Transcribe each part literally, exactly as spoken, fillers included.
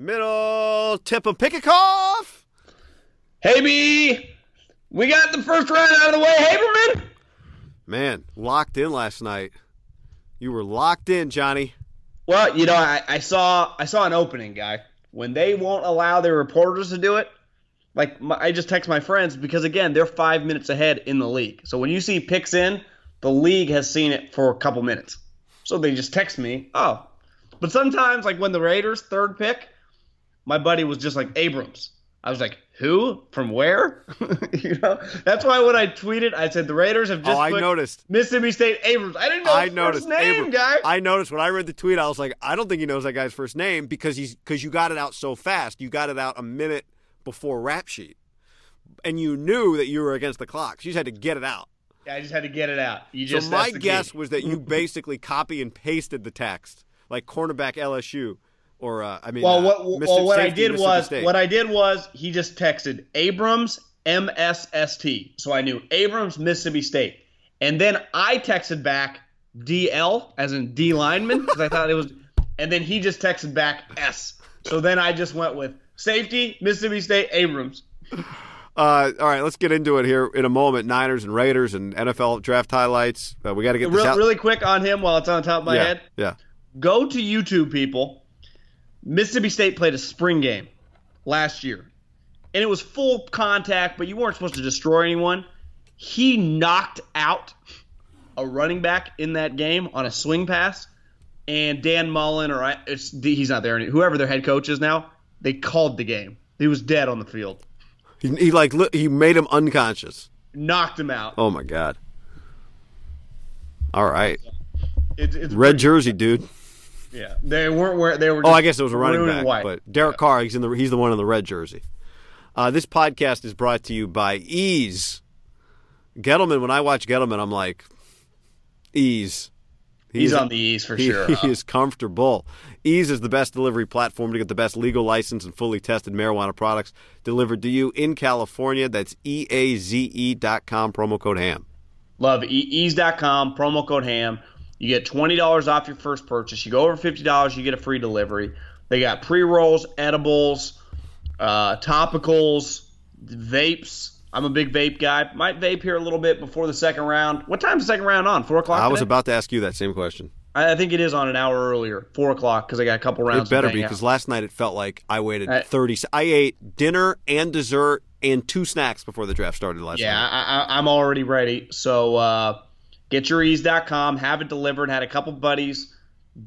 Middle tip of Pickikoff. Hey, B, we got the first round out of the way, Haberman. Man, locked in last night. You were locked in, Johnny. Well, you know, I, I saw I saw an opening, guy. When they won't allow their reporters to do it, like my, I just text my friends because, again, they're five minutes ahead in the league. So when you see picks in, the league has seen it for a couple minutes. So they just text me, oh. But sometimes, like when the Raiders' third pick, my buddy was just like, Abrams. I was like, who? From where? You know? That's why when I tweeted, I said the Raiders have just oh, I noticed Mississippi State Abrams. I didn't know I his noticed first name, Abrams. guy. I noticed when I read the tweet, I was like, I don't think he knows that guy's first name because he's because you got it out so fast. You got it out a minute before rap sheet. And you knew that you were against the clock. So you just had to get it out. Yeah, I just had to get it out. You just, so my guess key. was that you basically copy and pasted the text, like cornerback L S U. Or uh, I mean, well, what, uh, well, what safety, I did was State. what I did was he just texted Abrams M S S T, so I knew Abrams Mississippi State, and then I texted back D L as in D lineman because I thought it was, and then he just texted back S, so then I just went with safety Mississippi State Abrams. uh, all right, let's get into it here in a moment. Niners and Raiders and N F L draft highlights. Uh, we got to get this Real, out. really quick on him while it's on top of my yeah, head. Yeah, go to YouTube, people. Mississippi State played a spring game last year, and it was full contact, but you weren't supposed to destroy anyone. He knocked out a running back in that game on a swing pass, and Dan Mullen, or I, it's, he's not there, whoever their head coach is now, they called the game. He was dead on the field. He, he like he made him unconscious. Knocked him out. Oh, my God. All right. It's, it's Red jersey, cool. dude. Yeah, they weren't where they were. Just oh, I guess it was a running back, white. but Derek yeah. Carr, he's in the he's the one in the red jersey. Uh, this podcast is brought to you by Ease. Gettleman, when I watch Gettleman, I'm like, Ease. He's, he's on the Ease for he, sure. He huh? is comfortable. Ease is the best delivery platform to get the best legal license and fully tested marijuana products delivered to you in California. That's E A Z E dot com, promo code HAM. Love it. Ease dot com, promo code HAM. You get twenty dollars off your first purchase. You go over fifty dollars, you get a free delivery. They got pre-rolls, edibles, uh, topicals, vapes. I'm a big vape guy. Might vape here a little bit before the second round. What time's the second round on? four o'clock I today? was about to ask you that same question. I think it is on an hour earlier, four o'clock, because I got a couple rounds. It better be, because last night it felt like I waited I, thirty – I ate dinner and dessert and two snacks before the draft started last yeah, night. Yeah, I, I'm already ready. So – uh Get your ease dot com, have it delivered. Had a couple buddies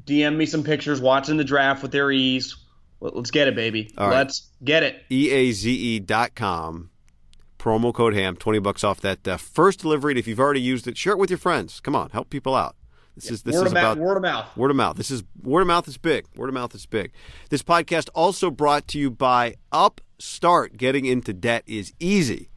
D M me some pictures watching the draft with their Ease. Let's get it, baby. All right. Let's get it. E A Z E dot com, promo code HAM, twenty bucks off that uh, first delivery. And if you've already used it, share it with your friends. Come on, help people out. This yeah, is this word is of about word of mouth. Word of mouth. This is word of mouth is big. Word of mouth is big. This podcast also brought to you by Upstart. Getting into debt is easy.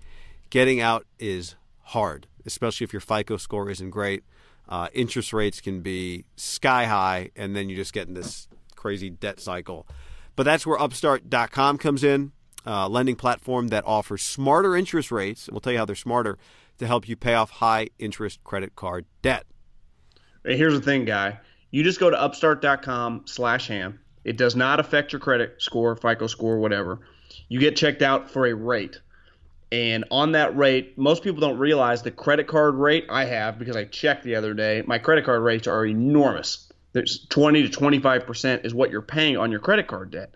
Getting out is hard. Especially if your FICO score isn't great. Uh, interest rates can be sky high, and then you just get in this crazy debt cycle. But that's where Upstart dot com comes in, a lending platform that offers smarter interest rates, and we'll tell you how they're smarter, to help you pay off high-interest credit card debt. Here's the thing, Guy. You just go to Upstart dot com slash ham. It does not affect your credit score, FICO score, whatever. You get checked out for a rate. And on that rate, most people don't realize the credit card rate I have, because I checked the other day, my credit card rates are enormous. There's twenty to twenty-five percent is what you're paying on your credit card debt.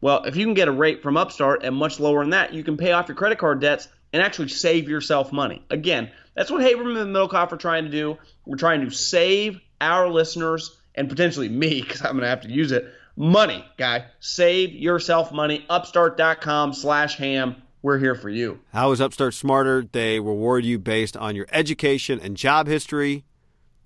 Well, if you can get a rate from Upstart and much lower than that, you can pay off your credit card debts and actually save yourself money. Again, that's what Haberman and Middlecoff are trying to do. We're trying to save our listeners, and potentially me, because I'm going to have to use it, money, Guy. Save yourself money. Upstart dot com slash ham. We're here for you. How is Upstart smarter? They reward you based on your education and job history.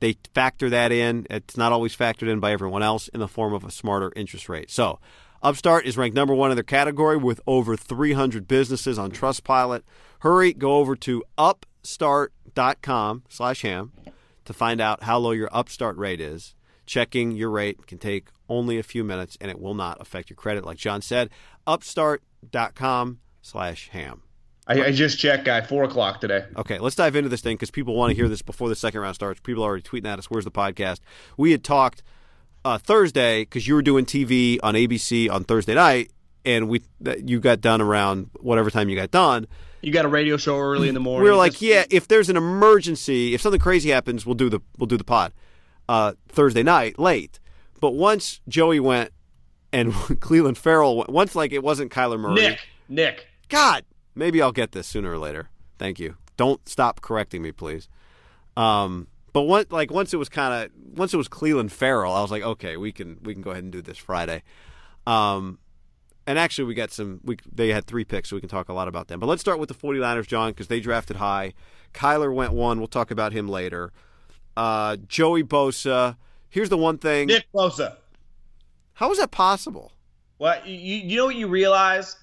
They factor that in. It's not always factored in by everyone else in the form of a smarter interest rate. So Upstart is ranked number one in their category with over three hundred businesses on Trustpilot. Hurry, go over to upstart dot com slash ham to find out how low your Upstart rate is. Checking your rate can take only a few minutes, and it will not affect your credit. Like John said, upstart dot com slash ham. I, I just checked, Guy, four o'clock today. Okay, let's dive into this thing because people want to hear this before the second round starts. People are already tweeting at us, where's the podcast? We had talked uh, Thursday because you were doing T V on A B C on Thursday night, and we you got done around whatever time you got done. You got a radio show early in the morning. We were like, just... yeah, if there's an emergency, if something crazy happens, we'll do the we'll do the pod uh, Thursday night late. But once Joey went and Cleland Farrell went, once like it wasn't Kyler Murray. Nick, Nick. God, maybe I'll get this sooner or later. Thank you. Don't stop correcting me, please. Um, but once, like once it was kind of once it was Cleland Farrell, I was like, okay, we can we can go ahead and do this Friday. Um, and actually, we got some. We they had three picks, so we can talk a lot about them. But let's start with the 49ers, John, because they drafted high. Kyler went one. We'll talk about him later. Uh, Joey Bosa. Here's the one thing. Nick Bosa. How is that possible? Well, you you know what you realize.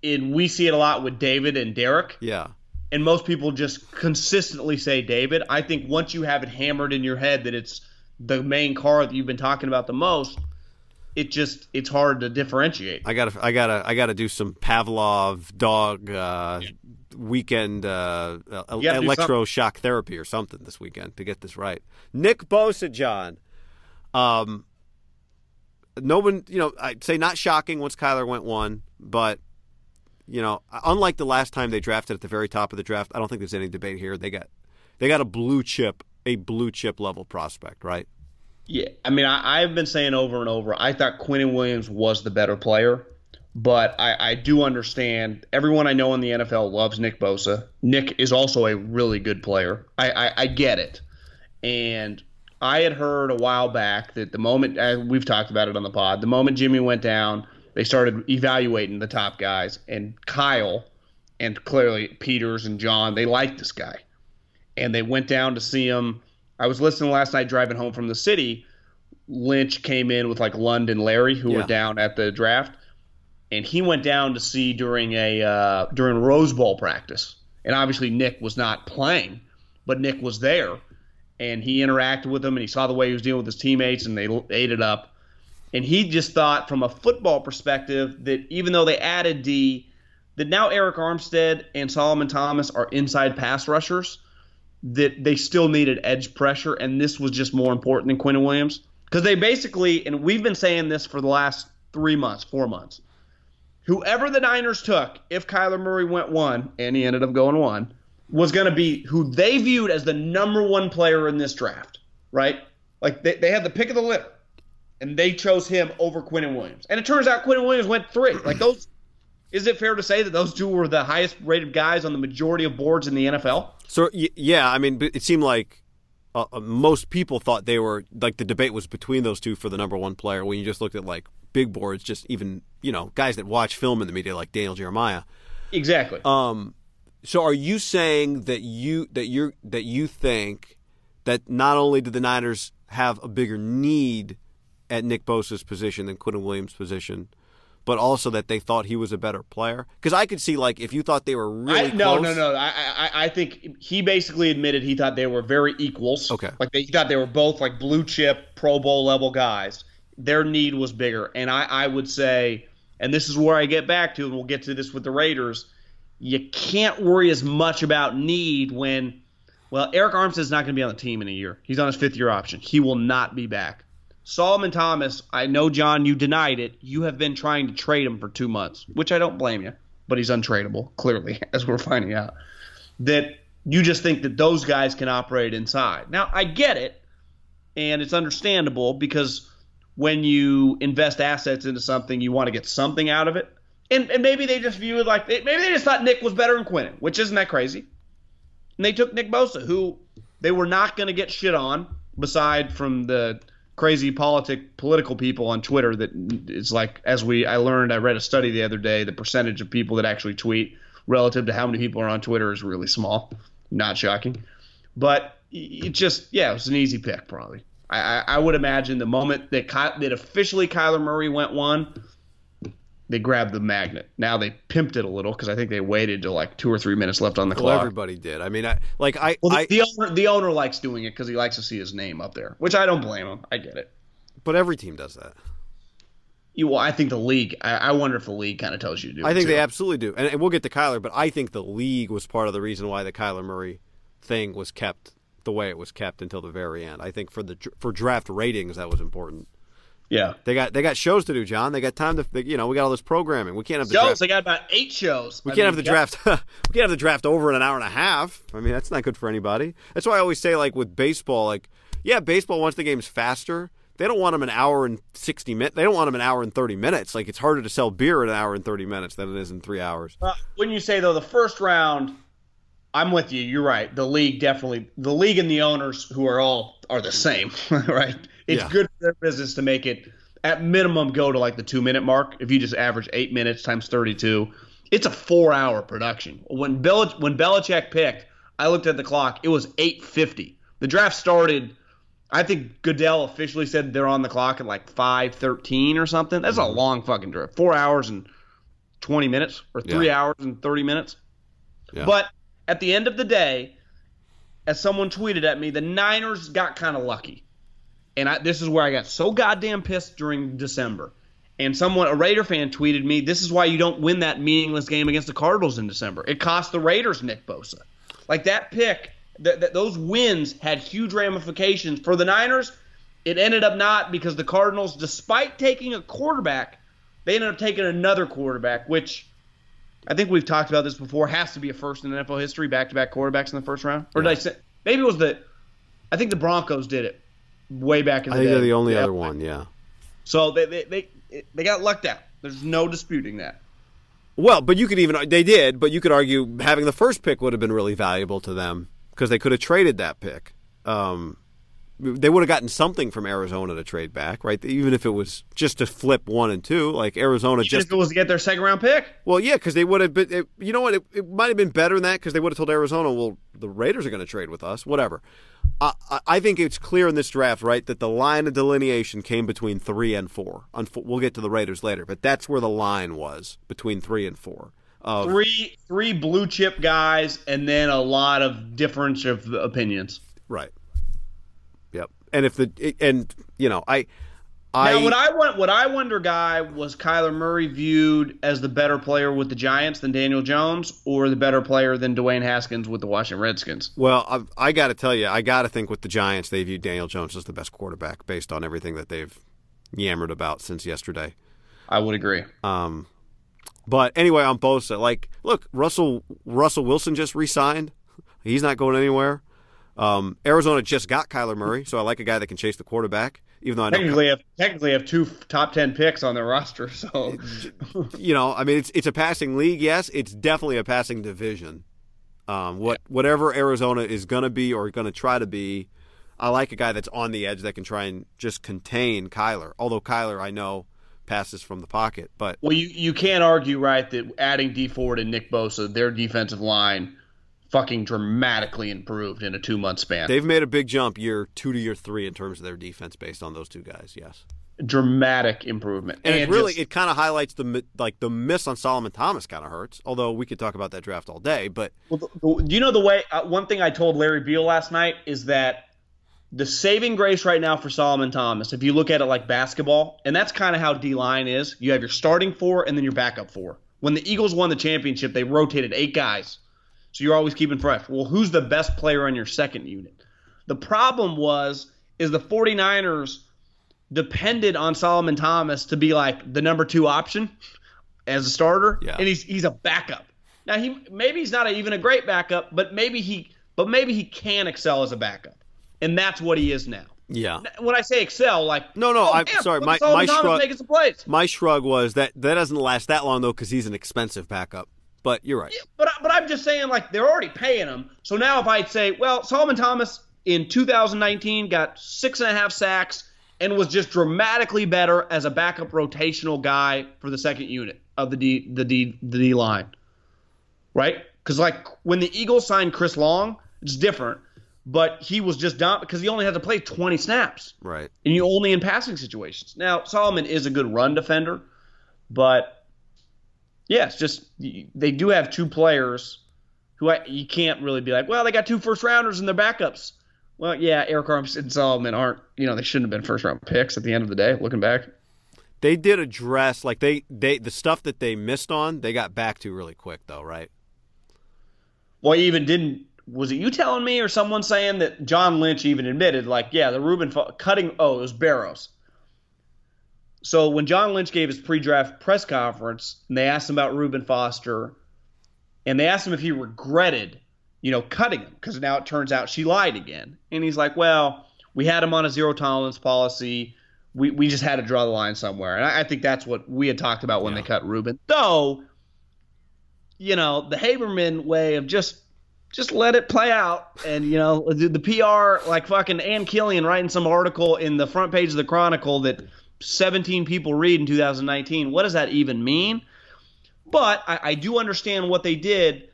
And we see it a lot with David and Derek. Yeah. And most people just consistently say David. I think once you have it hammered in your head that it's the main car that you've been talking about the most, it just it's hard to differentiate. I gotta I gotta I gotta do some Pavlov dog uh, yeah. weekend uh, electroshock therapy or something this weekend to get this right. Nick Bosa, John. Um, no one, you know, I'd say not shocking once Kyler went one, but. You know, unlike the last time they drafted at the very top of the draft, I don't think there's any debate here. They got they got a blue chip, a blue chip level prospect, right? Yeah. I mean, I, I've been saying over and over, I thought Quinnen Williams was the better player, but I, I do understand everyone I know in the N F L loves Nick Bosa. Nick is also a really good player. I, I, I get it. And I had heard a while back that the moment – we've talked about it on the pod – the moment Jimmy went down – they started evaluating the top guys, and Kyle and clearly Peters and John, they liked this guy. And they went down to see him. I was listening last night driving home from the city. Lynch came in with like Lund and Larry, who yeah. were down at the draft, and he went down to see during a uh, during Rose Bowl practice. And obviously Nick was not playing, but Nick was there, and he interacted with him, and he saw the way he was dealing with his teammates, and they ate it up. And he just thought from a football perspective that even though they added D, that now Eric Armstead and Solomon Thomas are inside pass rushers, that they still needed edge pressure, and this was just more important than Quinnen Williams. Because they basically, and we've been saying this for the last three months, four months, whoever the Niners took, if Kyler Murray went one, and he ended up going one, was going to be who they viewed as the number one player in this draft, right? Like they, they had the pick of the litter. And they chose him over Quinnen Williams. And it turns out Quinnen Williams went three. Like those, is it fair to say that those two were the highest rated guys on the majority of boards in the N F L? So, yeah, I mean, it seemed like uh, most people thought they were, like the debate was between those two for the number one player. When you just looked at like big boards, just even, you know, guys that watch film in the media like Daniel Jeremiah. Exactly. Um, so are you saying that you that you're that you think that not only do the Niners have a bigger need at Nick Bosa's position than Quinnen Williams' position, but also that they thought he was a better player? Because I could see, like, if you thought they were really I, no, close. No, no, no. I, I, I think he basically admitted he thought they were very equals. Okay. Like, they, he thought they were both, like, blue-chip, Pro Bowl-level guys. Their need was bigger. And I, I would say, and this is where I get back to, and we'll get to this with the Raiders, you can't worry as much about need when, well, Eric Armstead's not going to be on the team in a year. He's on his fifth-year option. He will not be back. Solomon Thomas, I know, John, you denied it. You have been trying to trade him for two months, which I don't blame you, but he's untradeable, clearly, as we're finding out. That you just think that those guys can operate inside. Now, I get it, and it's understandable because when you invest assets into something, you want to get something out of it. And, and maybe they just view it like – maybe they just thought Nick was better than Quinnen, which isn't that crazy. And they took Nick Bosa, who they were not going to get shit on, beside from the – crazy politic political people on Twitter that it's like, as we I learned, I read a study the other day, the percentage of people that actually tweet relative to how many people are on Twitter is really small. Not shocking. But it just, yeah, it was an easy pick probably. I, I, I would imagine the moment that, Ky- that officially Kyler Murray went one, they grabbed the magnet. Now they pimped it a little because I think they waited till like two or three minutes left on the well, clock. Everybody did. I mean, I like I, well, the, I the owner the owner likes doing it because he likes to see his name up there, which I don't blame him. I get it. But every team does that. You, well, I think the league. I, I wonder if the league kind of tells you to do. I it think too. They absolutely do, and, and we'll get to Kyler. But I think the league was part of the reason why the Kyler Murray thing was kept the way it was kept until the very end. I think for the for draft ratings that was important. Yeah, they got they got shows to do, John. They got time to, they, you know, we got all this programming. We can't have the shows. Draft. They got about eight shows. We I can't mean, have the yeah. draft. We can't have the draft over in an hour and a half. I mean, that's not good for anybody. That's why I always say, like with baseball, like yeah, baseball wants the games faster. They don't want them an hour and sixty minutes. They don't want them an hour and thirty minutes. Like it's harder to sell beer in an hour and thirty minutes than it is in three hours. Uh, wouldn't you say though, the first round? I'm with you. You're right. The league definitely. The league and the owners who are all are the same, right? It's yeah. good for their business to make it, at minimum, go to like the two-minute mark. If you just average eight minutes times thirty-two, it's a four-hour production. When Belich- when Belichick picked, I looked at the clock. It was eight fifty. The draft started, I think Goodell officially said they're on the clock at like five thirteen or something. That's a long fucking draft. Four hours and twenty minutes or three yeah. hours and thirty minutes. Yeah. But at the end of the day, as someone tweeted at me, the Niners got kind of lucky. And I, this is where I got so goddamn pissed during December. And someone, a Raider fan, tweeted me, this is why you don't win that meaningless game against the Cardinals in December. It cost the Raiders Nick Bosa. Like that pick, th- th- those wins had huge ramifications. For the Niners, it ended up not because the Cardinals, despite taking a quarterback, they ended up taking another quarterback, which I think we've talked about this before, has to be a first in N F L history, back-to-back quarterbacks in the first round. Or did I say, maybe it was the – I think the Broncos did it. Way back in the day. I think day. They're the only yeah. other one, yeah. So they, they they they got lucked out. There's no disputing that. Well, but you could even – they did, but you could argue having the first pick would have been really valuable to them because they could have traded that pick. Um, they would have gotten something from Arizona to trade back, right? Even if it was just to flip one and two, like Arizona just – Just it was to get their second-round pick? Well, yeah, because they would have been – you know what? It, it might have been better than that because they would have told Arizona, well, the Raiders are going to trade with us, whatever. I, I think it's clear in this draft, right, that the line of delineation came between three and four. We'll get to the Raiders later, but that's where the line was between three and four. Um, three, three blue chip guys, and then a lot of difference of opinions. Right. Yep. And if the and you know I, I now what I want what I wonder, Guy, was Kyler Murray viewed as the better player with the Giants than Daniel Jones, or the better player than Dwayne Haskins with the Washington Redskins? Well, I've, I got to tell you, I got to think with the Giants, they viewed Daniel Jones as the best quarterback based on everything that they've yammered about since yesterday. I would agree. Um, but anyway, on Bosa, like, look, Russell Russell Wilson just re-signed; he's not going anywhere. Um, Arizona just got Kyler Murray, so I like a guy that can chase the quarterback. Even though I technically know, have technically have two top ten picks on their roster, so you know, I mean, it's it's a passing league. Yes, it's definitely a passing division. Um, what yeah. whatever Arizona is going to be or going to try to be, I like a guy that's on the edge that can try and just contain Kyler. Although Kyler, I know, passes from the pocket, but well, you you can't argue, right, that adding Dee Ford and Nick Bosa, their defensive line fucking dramatically improved in a two-month span. They've made a big jump year two to year three in terms of their defense based on those two guys, yes. dramatic improvement. And, and it really, just, it kind of highlights the like the miss on Solomon Thomas kind of hurts, although we could talk about that draft all day. But well, the, you know the way uh, – one thing I told Larry Beal last night is that the saving grace right now for Solomon Thomas, if you look at it like basketball, and that's kind of how D-line is, you have your starting four and then your backup four. When the Eagles won the championship, they rotated eight guys, so you're always keeping fresh. Well, who's the best player on your second unit? The problem was is the 49ers – depended on Solomon Thomas to be like the number two option as a starter, yeah. and he's he's a backup. Now he maybe he's not a, even a great backup, but maybe he but maybe he can excel as a backup, and that's what he is now. Yeah. When I say excel, like no, no, oh, I'm damn, sorry. My my shrug, making some plays. My shrug was that that doesn't last that long though because he's an expensive backup. But you're right. Yeah, but but I'm just saying like they're already paying him, so now if I'd say well Solomon Thomas in two thousand nineteen got six and a half sacks. And was just dramatically better as a backup rotational guy for the second unit of the D, the D, the D line, right? Because like when the Eagles signed Chris Long, it's different, but he was just dumb because he only had to play twenty snaps, right? And you only in passing situations. Now Solomon is a good run defender, but yeah, it's just they do have two players who I, you can't really be like, well, they got two first rounders and they're backups. Well, yeah, Eric Armstead and Solomon aren't, you know, they shouldn't have been first-round picks at the end of the day, looking back. They did address, like, they, they the stuff that they missed on, they got back to really quick, though, right? Well, he even didn't, was it you telling me or someone saying that John Lynch even admitted, like, yeah, the Reuben cutting, oh, it was Barrows. So when John Lynch gave his pre-draft press conference, and they asked him about Reuben Foster, and they asked him if he regretted you know, cutting him because now it turns out she lied again. And he's like, well, we had him on a zero tolerance policy. We we just had to draw the line somewhere. And I, I think that's what we had talked about when yeah. they cut Reuben. Though, you know, the Haberman way of just just let it play out. And, you know, the, the P R, like fucking Ann Killian writing some article in the front page of the Chronicle that seventeen people read in two thousand nineteen. What does that even mean? But I, I do understand what they did,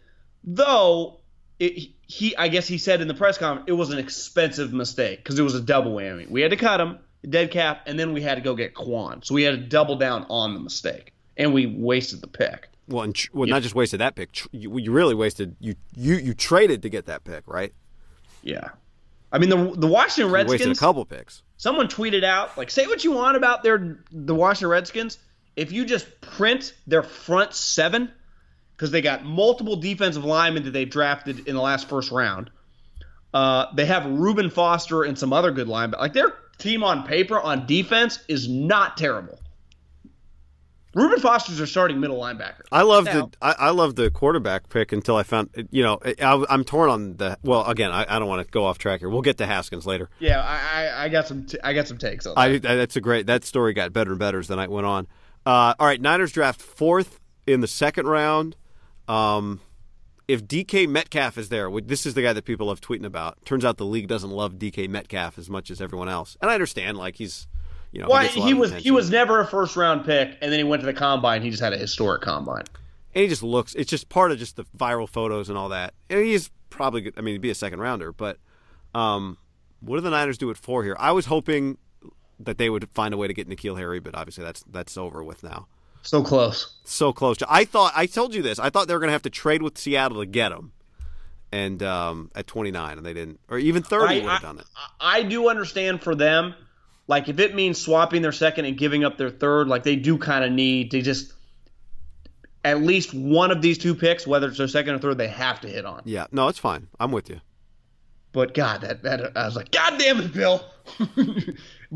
though. It, he, I guess he said in the press conference, it was an expensive mistake because it was a double whammy. We had to cut him, dead cap, and then we had to go get Quan. So we had to double down on the mistake, and we wasted the pick. Well, and, well yeah. not just wasted that pick. You, you really wasted you, you you traded to get that pick, right? Yeah. I mean, the the Washington Redskins. You wasted a couple picks. Someone tweeted out, like, say what you want about their the Washington Redskins. If you just print their front seven – because they got multiple defensive linemen that they drafted in the last first round. Uh, they have Reuben Foster and some other good linemen. Like their team on paper on defense is not terrible. Reuben Foster's their starting middle linebacker. I love the I, I love the quarterback pick until I found you know I, I'm torn on the well again I, I don't want to go off track here. We'll get to Haskins later. Yeah, I, I got some t- I got some takes on that. I, that's a great that story got better and better as the night went on. Uh, all right, Niners draft fourth in the second round. Um, if D K Metcalf is there, this is the guy that people love tweeting about. Turns out the league doesn't love D K Metcalf as much as everyone else, and I understand. Like he's, you know, well, he, he was attention. He was never a first round pick, and then he went to the combine. He just had a historic combine, and he just looks. It's just part of just the viral photos and all that. And he's probably good. I mean, he'd be a second rounder, but um, what do the Niners do at four here? I was hoping that they would find a way to get Nikhil Harry, but obviously that's that's over with now. So close. So close. I thought I told you this. I thought they were going to have to trade with Seattle to get him, and um, at twenty-nine, and they didn't, or even thirty I, would have done it. I, I do understand for them, like if it means swapping their second and giving up their third, like they do kind of need to just at least one of these two picks, whether it's their second or third, they have to hit on. Yeah, no, it's fine. I'm with you. But God, that that I was like, God damn it, Bill.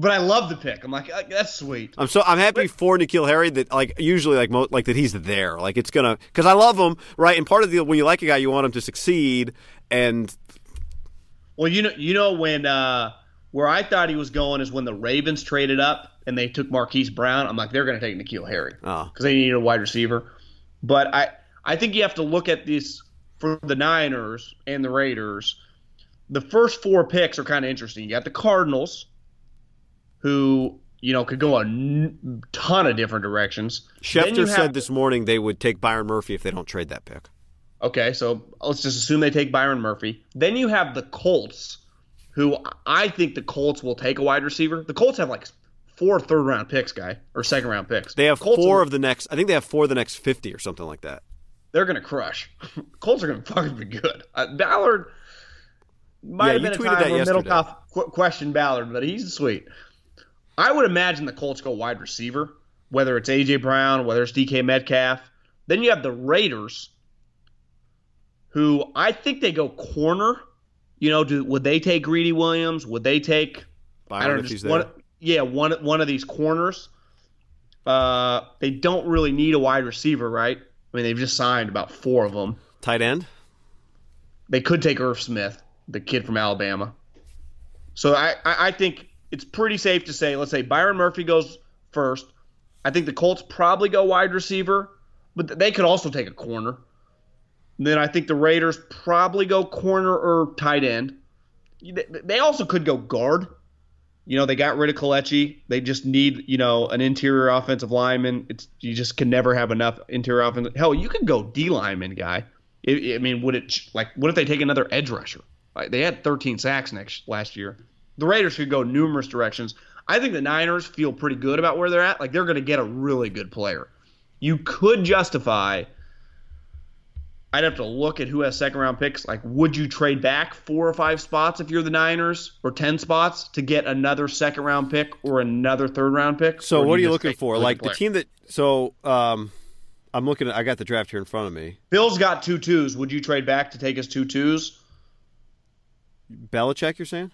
But I love the pick. I'm like, that's sweet. I'm so I'm happy for Nikhil Harry that like usually like mo- like that he's there. Like it's gonna because I love him, right? And part of the when you like a guy, you want him to succeed. And well, you know, you know when uh, where I thought he was going is when the Ravens traded up and they took Marquise Brown. I'm like, they're gonna take Nikhil Harry because oh. they needed a wide receiver. But I I think you have to look at this for the Niners and the Raiders. The first four picks are kind of interesting. You got the Cardinals, who, you know, could go a n- ton of different directions. Schefter have, said this morning they would take Byron Murphy if they don't trade that pick. Okay, so let's just assume they take Byron Murphy. Then you have the Colts, who I think the Colts will take a wide receiver. The Colts have like four third round picks, guy, or second round picks. They have Colts four are, of the next. I think they have four of the next fifty or something like that. They're gonna crush. Colts are gonna fucking be good. Uh, Ballard might yeah, have been a time where Middlecoff qu- questioned Ballard, but he's sweet. I would imagine the Colts go wide receiver, whether it's A J Brown, whether it's D K Metcalf. Then you have the Raiders, who I think they go corner. You know, do would they take Greedy Williams? Would they take Byron, I don't know, just one, yeah, one one of these corners? Uh, they don't really need a wide receiver, right? I mean, they've just signed about four of them. Tight end? They could take Irv Smith, the kid from Alabama. So I, I, I think it's pretty safe to say, let's say Byron Murphy goes first. I think the Colts probably go wide receiver, but they could also take a corner. Then I think the Raiders probably go corner or tight end. They also could go guard. You know, they got rid of Kelechi. They just need, you know, an interior offensive lineman. It's, you just can never have enough interior offensive. Hell, you could go D lineman, guy. I, I mean, would it like what if they take another edge rusher? Like, they had thirteen sacks next last year. The Raiders could go numerous directions. I think the Niners feel pretty good about where they're at. Like, they're going to get a really good player. You could justify. I'd have to look at who has second-round picks. Like, would you trade back four or five spots if you're the Niners, or ten spots to get another second-round pick or another third-round pick? So, what are you looking for? Like the team that. So, um, I'm looking at. I got the draft here in front of me. Bill's got two twos. Would you trade back to take his two twos? Belichick, you're saying?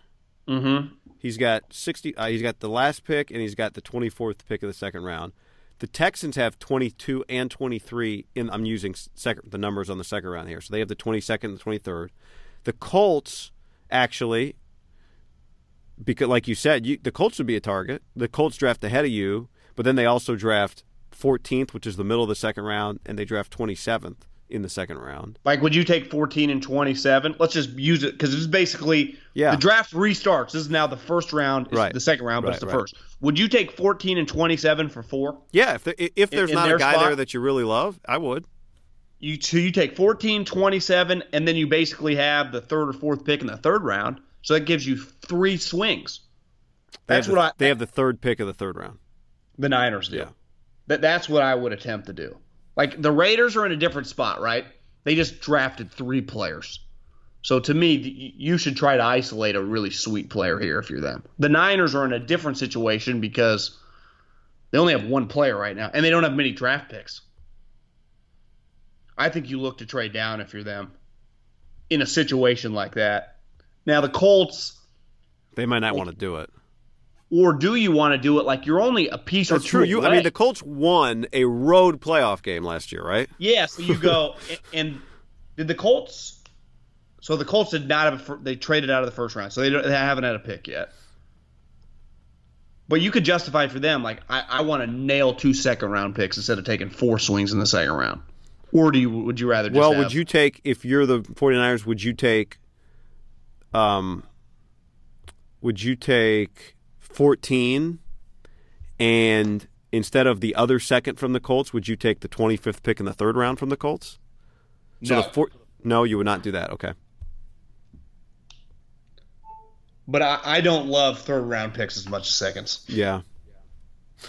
Mm-hmm. He's got sixty. Uh, he's got the last pick, and he's got the twenty-fourth pick of the second round. The Texans have twenty-two and twenty-three. In, I'm using second, the numbers on the second round here. So they have the twenty-second and the twenty-third. The Colts, actually, because like you said, you, the Colts would be a target. The Colts draft ahead of you, but then they also draft fourteenth, which is the middle of the second round, and they draft twenty-seventh in the second round. Like, would you take fourteen and twenty-seven? Let's just use it because it's basically yeah. the draft restarts. This is now the first round. It's right. the second round, but right, it's the right. first. Would you take fourteen and twenty-seven for four? Yeah, if, there, if there's in, not in a guy spot, there that you really love, I would. You so you take fourteen, twenty-seven, and then you basically have the third or fourth pick in the third round. So that gives you three swings. That's what the, I. They have the third pick of the third round. The Niners do. Yeah. That that's what I would attempt to do. Like, the Raiders are in a different spot, right? They just drafted three players. So, to me, you should try to isolate a really sweet player here if you're them. The Niners are in a different situation because they only have one player right now, and they don't have many draft picks. I think you look to trade down if you're them in a situation like that. Now, the Colts... They might not well, want to do it. Or do you want to do it like you're only a piece That's or two? That's true. You, I mean, the Colts won a road playoff game last year, right? Yeah, so you go – and did the Colts – so the Colts did not have a – they traded out of the first round, so they, don't, they haven't had a pick yet. But you could justify for them, like, I, I want to nail two second-round picks instead of taking four swings in the second round. Or do you would you rather just Well, have, would you take – if you're the 49ers, would you take – um, would you take – fourteen, and instead of the other second from the Colts, would you take the twenty-fifth pick in the third round from the Colts? So no. The four, no, you would not do that. Okay. But I, I don't love third-round picks as much as seconds. Yeah.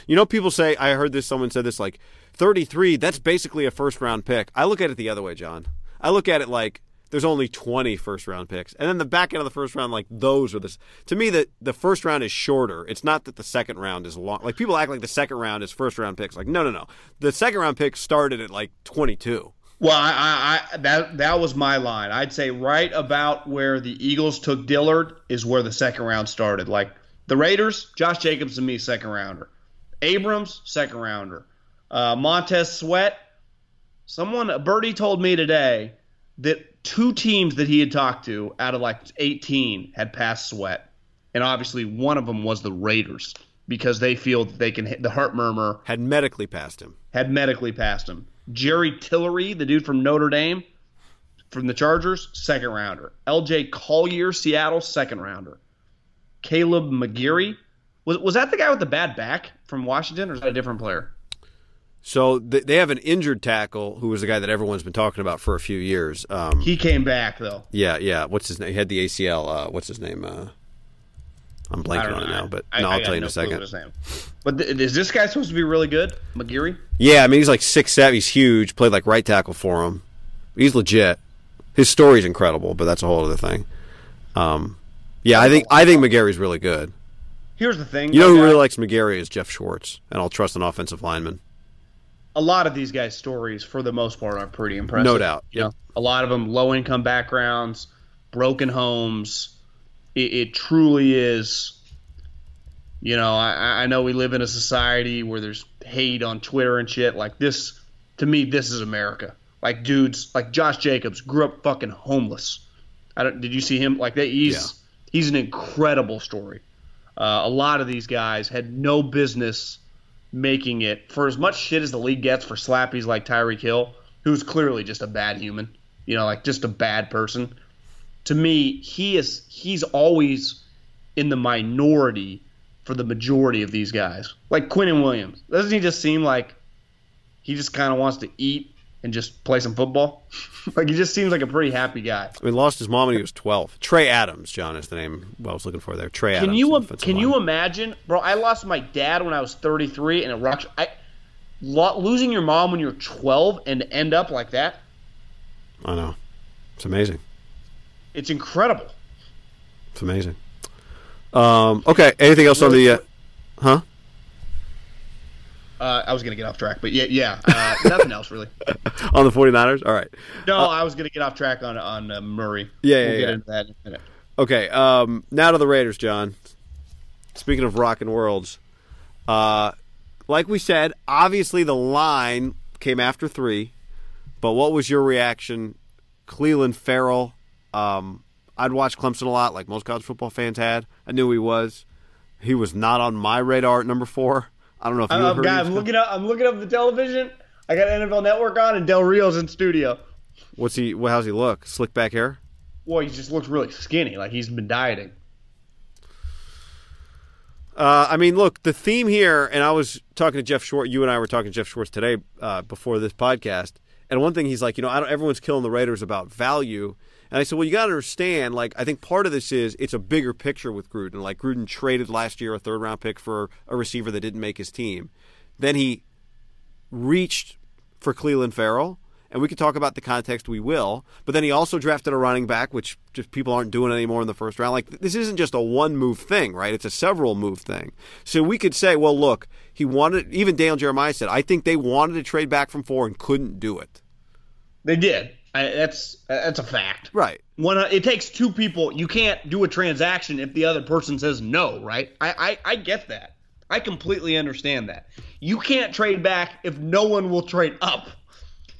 You know, people say, I heard this, someone said this, like, thirty-three, that's basically a first-round pick. I look at it the other way, John. I look at it like, there's only twenty first-round picks. And then the back end of the first round, like, those are the – to me, the, the first round is shorter. It's not that the second round is long. Like, people act like the second round is first-round picks. Like, no, no, no. The second-round picks started at, like, twenty-two. Well, I, I, I that that was my line. I'd say right about where the Eagles took Dillard is where the second round started. Like, the Raiders, Josh Jacobs and me, second-rounder. Abrams, second-rounder. Uh, Montez Sweat, someone – Birdie told me today that – two teams that he had talked to out of like eighteen had passed Sweat, and obviously one of them was the Raiders because they feel that they can hit the heart murmur. Had medically passed him. Had medically passed him. Jerry Tillery, the dude from Notre Dame, from the Chargers, second rounder. L J Collier, Seattle, second rounder. Caleb McGeary. Was, was that the guy with the bad back from Washington, or is that a different player? So they have an injured tackle who was the guy that everyone's been talking about for a few years. Um, he came back, though. Yeah, yeah. What's his name? He had the A C L. Uh, what's his name? Uh, I'm blanking on it now, but I, no, I'll tell you in no a second. But th- is this guy supposed to be really good, McGeary? Yeah, I mean, he's like six seven. He's huge. Played like right tackle for him. He's legit. His story's incredible, but that's a whole other thing. Um, yeah, I think I think McGary's really good. Here's the thing. You know who guy, really likes McGary is Jeff Schwartz, and I'll trust an offensive lineman. A lot of these guys' stories, for the most part, are pretty impressive. No doubt. You yep. know, a lot of them low-income backgrounds, broken homes. It, it truly is, you know, I, I know we live in a society where there's hate on Twitter and shit. Like this, to me, this is America. Like dudes, like Josh Jacobs grew up fucking homeless. I don't. Did you see him? Like that? He's yeah. he's an incredible story. Uh, a lot of these guys had no business making it. For as much shit as the league gets for slappies like Tyreek Hill, who's clearly just a bad human, you know, like just a bad person. To me, he is he's always in the minority for the majority of these guys. Like Quinnen Williams, doesn't he just seem like he just kind of wants to eat and just play some football? Like, he just seems like a pretty happy guy. I mean, lost his mom when he was twelve. Trey Adams, John, is the name I was looking for there. Trey Adams. Can you can you imagine? Bro, I lost my dad when I was thirty-three, and it rocks. I, lo, losing your mom when you're twelve and end up like that? I know. It's amazing. It's incredible. It's amazing. Um, okay, anything else really on the uh, – huh? Uh, I was going to get off track, but yeah, yeah, uh, nothing else really. On the 49ers? All right. No, uh, I was going to get off track on on uh, Murray. Yeah, yeah, we'll yeah. get into that in a minute. Okay, um, now to the Raiders, John. Speaking of rockin' worlds, uh, like we said, obviously the line came after three, but what was your reaction? Cleland Farrell, um, I'd watched Clemson a lot, like most college football fans had. I knew he was. He was not on my radar at number four. I don't know if you um, heard God, I'm looking up. I'm looking up the television. I got N F L Network on, and Del Rio's in studio. What's he? Well, how's he look? Slick back hair? Well, he just looks really skinny. Like he's been dieting. Uh, I mean, look, the theme here, and I was talking to Jeff Schwartz. You and I were talking to Jeff Schwartz today uh, before this podcast. And one thing he's like, you know, I don't, everyone's killing the Raiders about value. And I said, well, you got to understand, like, I think part of this is it's a bigger picture with Gruden. Like, Gruden traded last year a third-round pick for a receiver that didn't make his team. Then he reached for Cleland Farrell, and we could talk about the context, we will. But then he also drafted a running back, which just people aren't doing anymore in the first round. Like, this isn't just a one-move thing, right? It's a several-move thing. So we could say, well, look, he wanted – even Daniel Jeremiah said, I think they wanted to trade back from four and couldn't do it. They did. I, that's that's a fact. Right. When, uh, it takes two people. You can't do a transaction if the other person says no, right? I, I, I get that. I completely understand that. You can't trade back if no one will trade up.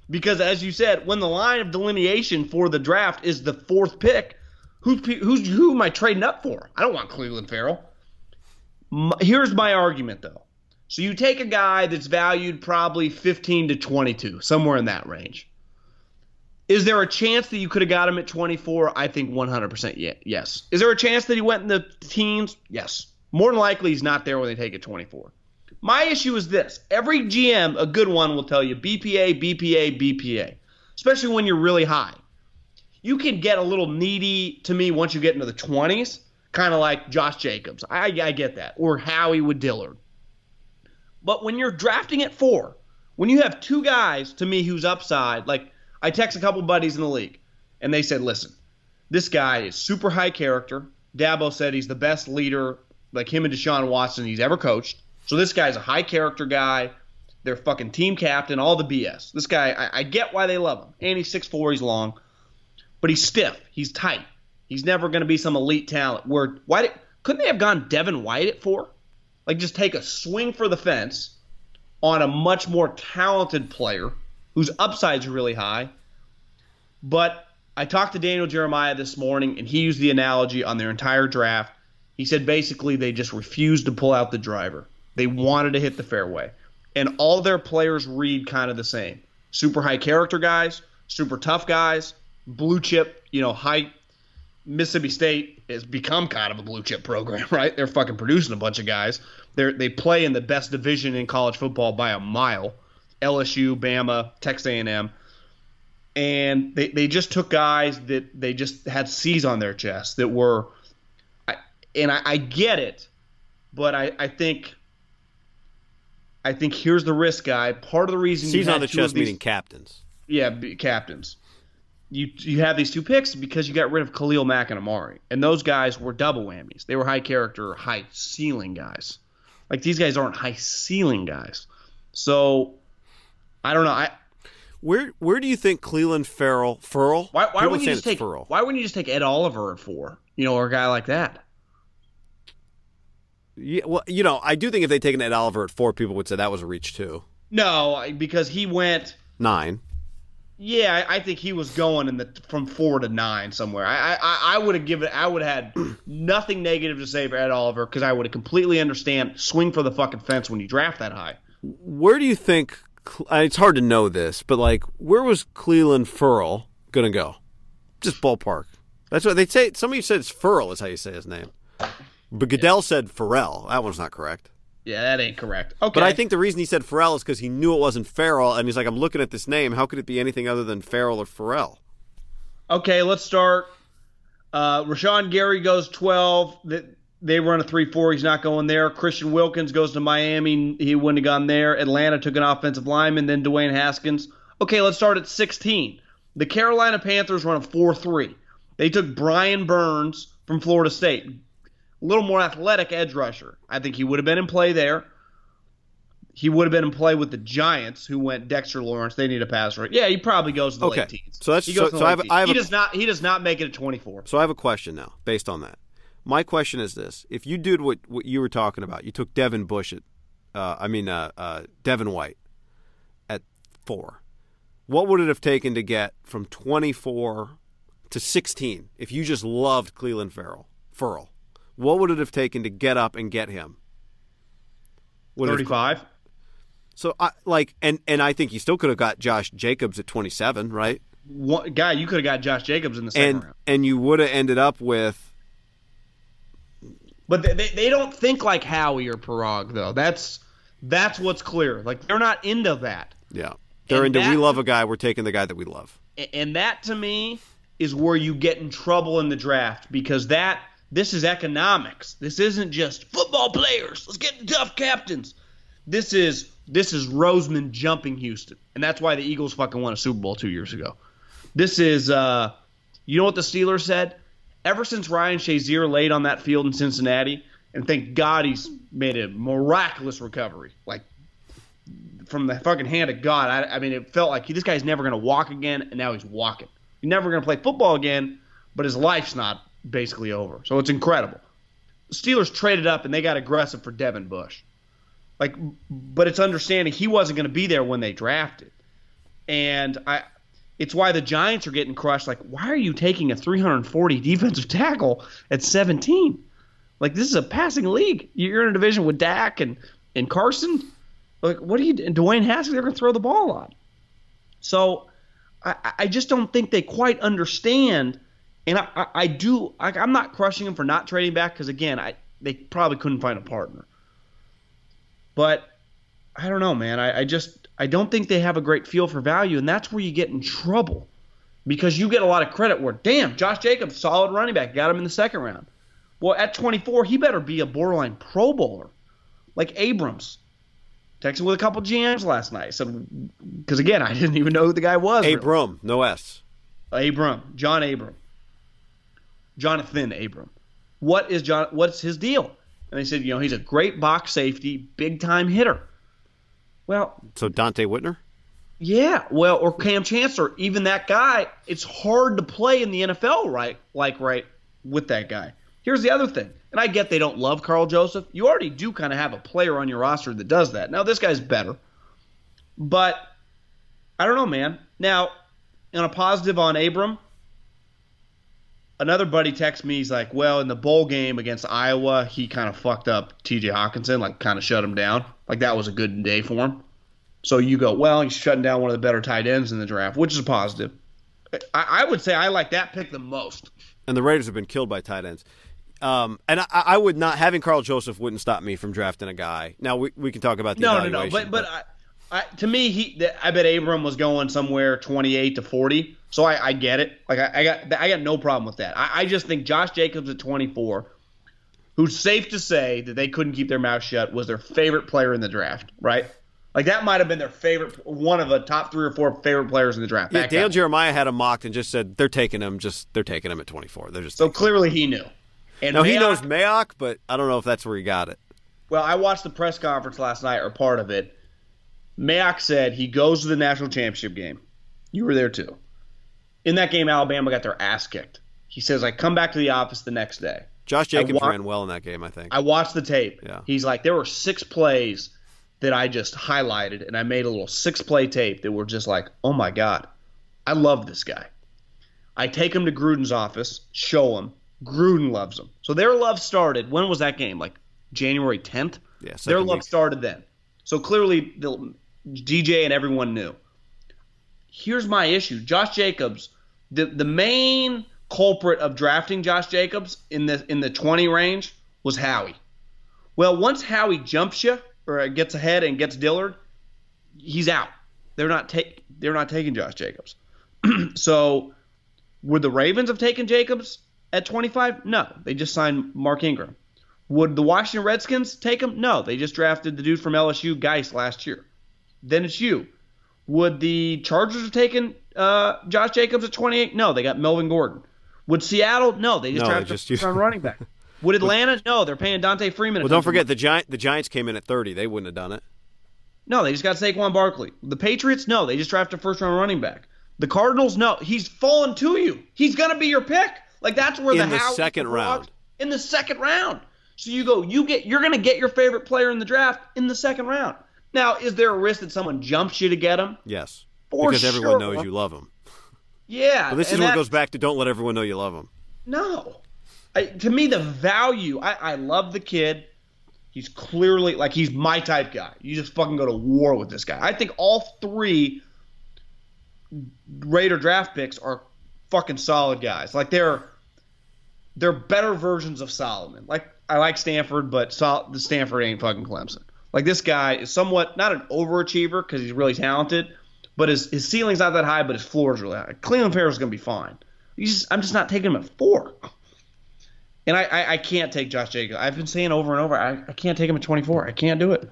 Because, as you said, when the line of delineation for the draft is the fourth pick, who, who's, who am I trading up for? I don't want Cleland Farrell. My, here's my argument, though. So you take a guy that's valued probably fifteen to twenty-two, somewhere in that range. Is there a chance that you could have got him at twenty-four? I think one hundred percent yes. Is there a chance that he went in the teens? Yes. More than likely, he's not there when they take it twenty-four. My issue is this. Every G M, a good one, will tell you B P A, B P A, B P A, especially when you're really high. You can get a little needy to me once you get into the twenties, kind of like Josh Jacobs. I, I get that. Or Howie with Dillard. But when you're drafting at four, when you have two guys, to me, who's upside, like, I text a couple buddies in the league, and they said, listen, this guy is super high character. Dabo said he's the best leader, like him and Deshaun Watson, he's ever coached. So this guy's a high character guy. They're fucking team captain, all the B S. This guy, I, I get why they love him. And he's six foot four, he's long. But he's stiff. He's tight. He's never going to be some elite talent. Where, why did, couldn't they have gone Devin White at four? Like just take a swing for the fence on a much more talented player whose upside's really high. But I talked to Daniel Jeremiah this morning, and he used the analogy on their entire draft. He said basically they just refused to pull out the driver. They wanted to hit the fairway. And all their players read kind of the same. Super high character guys, super tough guys, blue chip, you know, high. Mississippi State has become kind of a blue chip program, right? They're fucking producing a bunch of guys. They they play in the best division in college football by a mile. L S U, Bama, Texas A and M, and they, they just took guys that they just had C's on their chest that were I, and I, I get it, but I, I think I think here's the risk, guy. Part of the reason he's on the chess these, meeting captains. Yeah, b- captains. You you have these two picks because you got rid of Khalil Mack and Amari, and those guys were double whammies. They were high character, high ceiling guys. Like, these guys aren't high ceiling guys. So I don't know. I where where do you think Cleland Farrell Farrell? Why, why wouldn't you just take Farrell? Why wouldn't you just take Ed Oliver at four? You know, or a guy like that. Yeah, well, you know, I do think if they take an Ed Oliver at four, people would say that was a reach too. No, because he went nine. Yeah, I think he was going in the from four to nine somewhere. I I, I would have given I would have had nothing negative to say for Ed Oliver because I would have completely understand swing for the fucking fence when you draft that high. Where do you think? It's hard to know this, but like, where was Cleland Farrell gonna go? Just ballpark. That's what they say. Somebody said it's Farrell is how you say his name, but Goodell yeah. said Farrell. That one's not correct. Yeah, that ain't correct. Okay. But I think the reason he said Farrell is because he knew it wasn't Farrell, and he's like, I'm looking at this name. How could it be anything other than Farrell or Farrell? Okay, let's start. Uh, Rashawn Gary goes twelve. They, they run a three four. He's not going there. Christian Wilkins goes to Miami. He wouldn't have gone there. Atlanta took an offensive lineman, then Dwayne Haskins. Okay, let's start at sixteen. The Carolina Panthers run a four three. They took Brian Burns from Florida State. A little more athletic edge rusher. I think he would have been in play there. He would have been in play with the Giants, who went Dexter Lawrence. They need a pass rush. Yeah, he probably goes to the okay. late teens. So that's he goes so, to the so late I have, teens. I have he a, does not. He does not make it at twenty-four. So I have a question now, based on that. My question is this: if you did what, what you were talking about, you took Devin Bush at, uh, I mean, uh, uh, Devin White at four. What would it have taken to get from twenty-four to sixteen if you just loved Cleland Farrell? Farrell. What would it have taken to get up and get him? Would thirty-five. Have... So, I like, and, and I think you still could have got Josh Jacobs at twenty-seven, right? What, guy, you could have got Josh Jacobs in the second and, round. And you would have ended up with... But they, they, they don't think like Howie or Parag, though. That's that's what's clear. Like, they're not into that. Yeah. They're and into, that, we love a guy, we're taking the guy that we love. And that, to me, is where you get in trouble in the draft, because that... This is economics. This isn't just football players. Let's get tough captains. This is this is Roseman jumping Houston, and that's why the Eagles fucking won a Super Bowl two years ago. This is, uh, you know what the Steelers said? Ever since Ryan Shazier laid on that field in Cincinnati, and thank God he's made a miraculous recovery, like from the fucking hand of God. I, I mean, it felt like he, this guy's never going to walk again, and now he's walking. He's never going to play football again, but his life's not basically over. So it's incredible. Steelers traded up and they got aggressive for Devin Bush. Like, but it's understanding he wasn't going to be there when they drafted. And I it's why the Giants are getting crushed. Like, why are you taking a three hundred forty defensive tackle at seventeen? Like, this is a passing league. You're in a division with Dak and, and Carson. Like, what are you and Dwayne Haskins, they're going to throw the ball on. So I, I just don't think they quite understand. And I, I, I do – I'm not crushing them for not trading back because, again, I they probably couldn't find a partner. But I don't know, man. I, I just – I don't think they have a great feel for value, and that's where you get in trouble because you get a lot of credit where, damn, Josh Jacobs, solid running back, got him in the second round. Well, at twenty-four, he better be a borderline Pro Bowler like Abrams. Texted with a couple G Ms last night. So, because, again, I didn't even know who the guy was. Abram, really. No S. Abram, John Abram. Jonathan Abram. What is John? What's his deal? And they said, you know, he's a great box safety, big-time hitter. Well, so Dante Whitner? Yeah, well, or Cam Chancellor. Even that guy, it's hard to play in the N F L, right, like right with that guy. Here's the other thing, and I get they don't love Carl Joseph. You already do kind of have a player on your roster that does that. Now, this guy's better. But I don't know, man. Now, on a positive on Abram, another buddy texts me, he's like, well, in the bowl game against Iowa, he kind of fucked up T J Hawkinson, like kind of shut him down. Like that was a good day for him. So you go, well, he's shutting down one of the better tight ends in the draft, which is a positive. I, I would say I like that pick the most. And the Raiders have been killed by tight ends. Um, and I, I would not – having Carl Joseph wouldn't stop me from drafting a guy. Now, we, we can talk about the no, evaluation. No, no, no, but, but, but I, I, to me, he, I bet Abram was going somewhere twenty-eight to forty. So I, I get it. Like I, I got, I got no problem with that. I, I just think Josh Jacobs at twenty-four, who's safe to say that they couldn't keep their mouth shut, was their favorite player in the draft, right? Like, that might have been their favorite, one of the top three or four favorite players in the draft. Yeah, Daniel Jeremiah had him mocked and just said, they're taking him, just they're taking him at twenty-four. They're just so clearly him. He knew. And now, Mayock, he knows Mayock, but I don't know if that's where he got it. Well, I watched the press conference last night, or part of it. Mayock said he goes to the national championship game. You were there too. In that game, Alabama got their ass kicked. He says, I come back to the office the next day. Josh Jacobs wa- ran well in that game, I think. I watched the tape. Yeah. He's like, there were six plays that I just highlighted, and I made a little six-play tape that were just like, oh, my God, I love this guy. I take him to Gruden's office, show him. Gruden loves him. So their love started. When was that game? Like January tenth? Yeah, their love week. started then. So clearly the, D J and everyone knew. Here's my issue. Josh Jacobs, the, the main culprit of drafting Josh Jacobs in the in the twenty range was Howie. Well, once Howie jumps you or gets ahead and gets Dillard, he's out. They're not take they're not taking Josh Jacobs. So would the Ravens have taken Jacobs at twenty-five? No. They just signed Mark Ingram. Would the Washington Redskins take him? No. They just drafted the dude from L S U, Geis, last year. Then it's you. Would the Chargers have taken uh, Josh Jacobs at twenty-eight? No. They got Melvin Gordon. Would Seattle? No. They just no, drafted just, a running back. Would Atlanta? No. They're paying Dante Freeman. Well, don't forget, the, Gi- the Giants came in at thirty. They wouldn't have done it. No. They just got Saquon Barkley. The Patriots? No. They just drafted a first-round running back. The Cardinals? No. He's fallen to you. He's going to be your pick. Like, that's where in the, the second round. In the second round. So you go, you get, you're going to get your favorite player in the draft in the second round. Now, is there a risk that someone jumps you to get him? Yes. For because sure. everyone knows you love him. Yeah. But this is where it goes back to don't let everyone know you love him. No. I, to me, the value, I, I love the kid. He's clearly, like, he's my type guy. You just fucking go to war with this guy. I think all three Raider draft picks are fucking solid guys. Like, they're they're better versions of Solomon. Like, I like Stanford, but Sol- Stanford ain't fucking Clemson. Like, this guy is somewhat, not an overachiever because he's really talented, but his, his ceiling's not that high, but his floor's really high. Cleveland Farrell's going to be fine. He's just, I'm just not taking him at four. And I, I, I can't take Josh Jacobs. I've been saying over and over, I, I can't take him at twenty-four. I can't do it.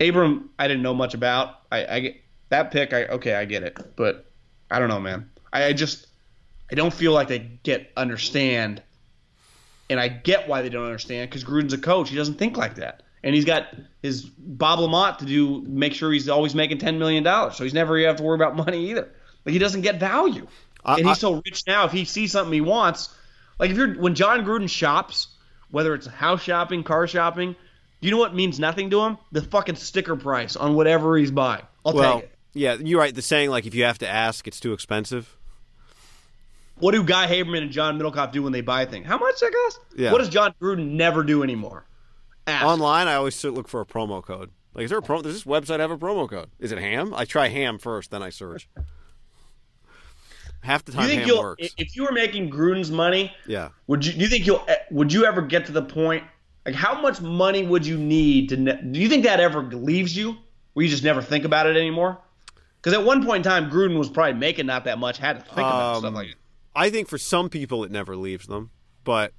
Abram, I didn't know much about. I, I get, that pick, I okay, I get it. But I don't know, man. I, I just – I don't feel like they get understand, and I get why they don't understand because Gruden's a coach. He doesn't think like that. And he's got his Bob Lamont to do make sure he's always making ten million dollars. So he's never going to have to worry about money either. Like, he doesn't get value. I, and he's I, so rich now, if he sees something he wants. Like, if you're when John Gruden shops, whether it's house shopping, car shopping, do you know what means nothing to him? The fucking sticker price on whatever he's buying. I'll well, take it. Yeah, you're right. The saying, like, if you have to ask, it's too expensive. What do Guy Haberman and John Middlecoff do when they buy a thing? How much that costs? Yeah. What does John Gruden never do anymore? Ask. Online, I always look for a promo code. Like, is there a promo? Does this website have a promo code? Is it ham? I try ham first, then I search. Half the time, you think ham you'll, works. If you were making Gruden's money, yeah, would you? Do you think you'll? Would you ever get to the point? Like, how much money would you need to? Ne- do you think that ever leaves you, where you just never think about it anymore? Because at one point in time, Gruden was probably making not that much. Had to think um, about something like that. I think for some people, it never leaves them, but.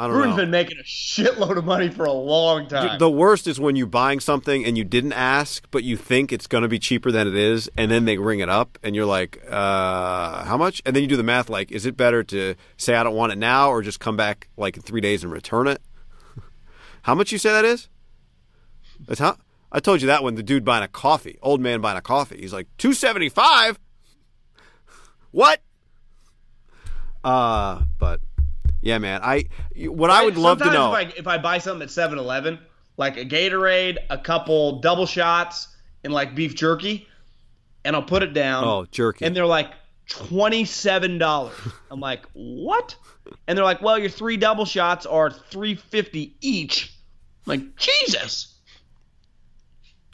I don't Gruden's know. Been making a shitload of money for a long time. The worst is when you're buying something and you didn't ask, but you think it's going to be cheaper than it is, and then they ring it up, and you're like, uh, how much? And then you do the math, like, is it better to say I don't want it now or just come back, like, in three days and return it? How much you say that is? That's how I told you that when the dude buying a coffee, old man buying a coffee. He's like, two seventy-five? What? Uh, but... Yeah, man. I what I would love to know if I, if I buy something at seven eleven, like a Gatorade, a couple double shots, and like beef jerky, and I'll put it down. Oh, jerky! And they're like twenty-seven dollars. I'm like, what? And they're like, well, your three double shots are three fifty each. I'm like, Jesus.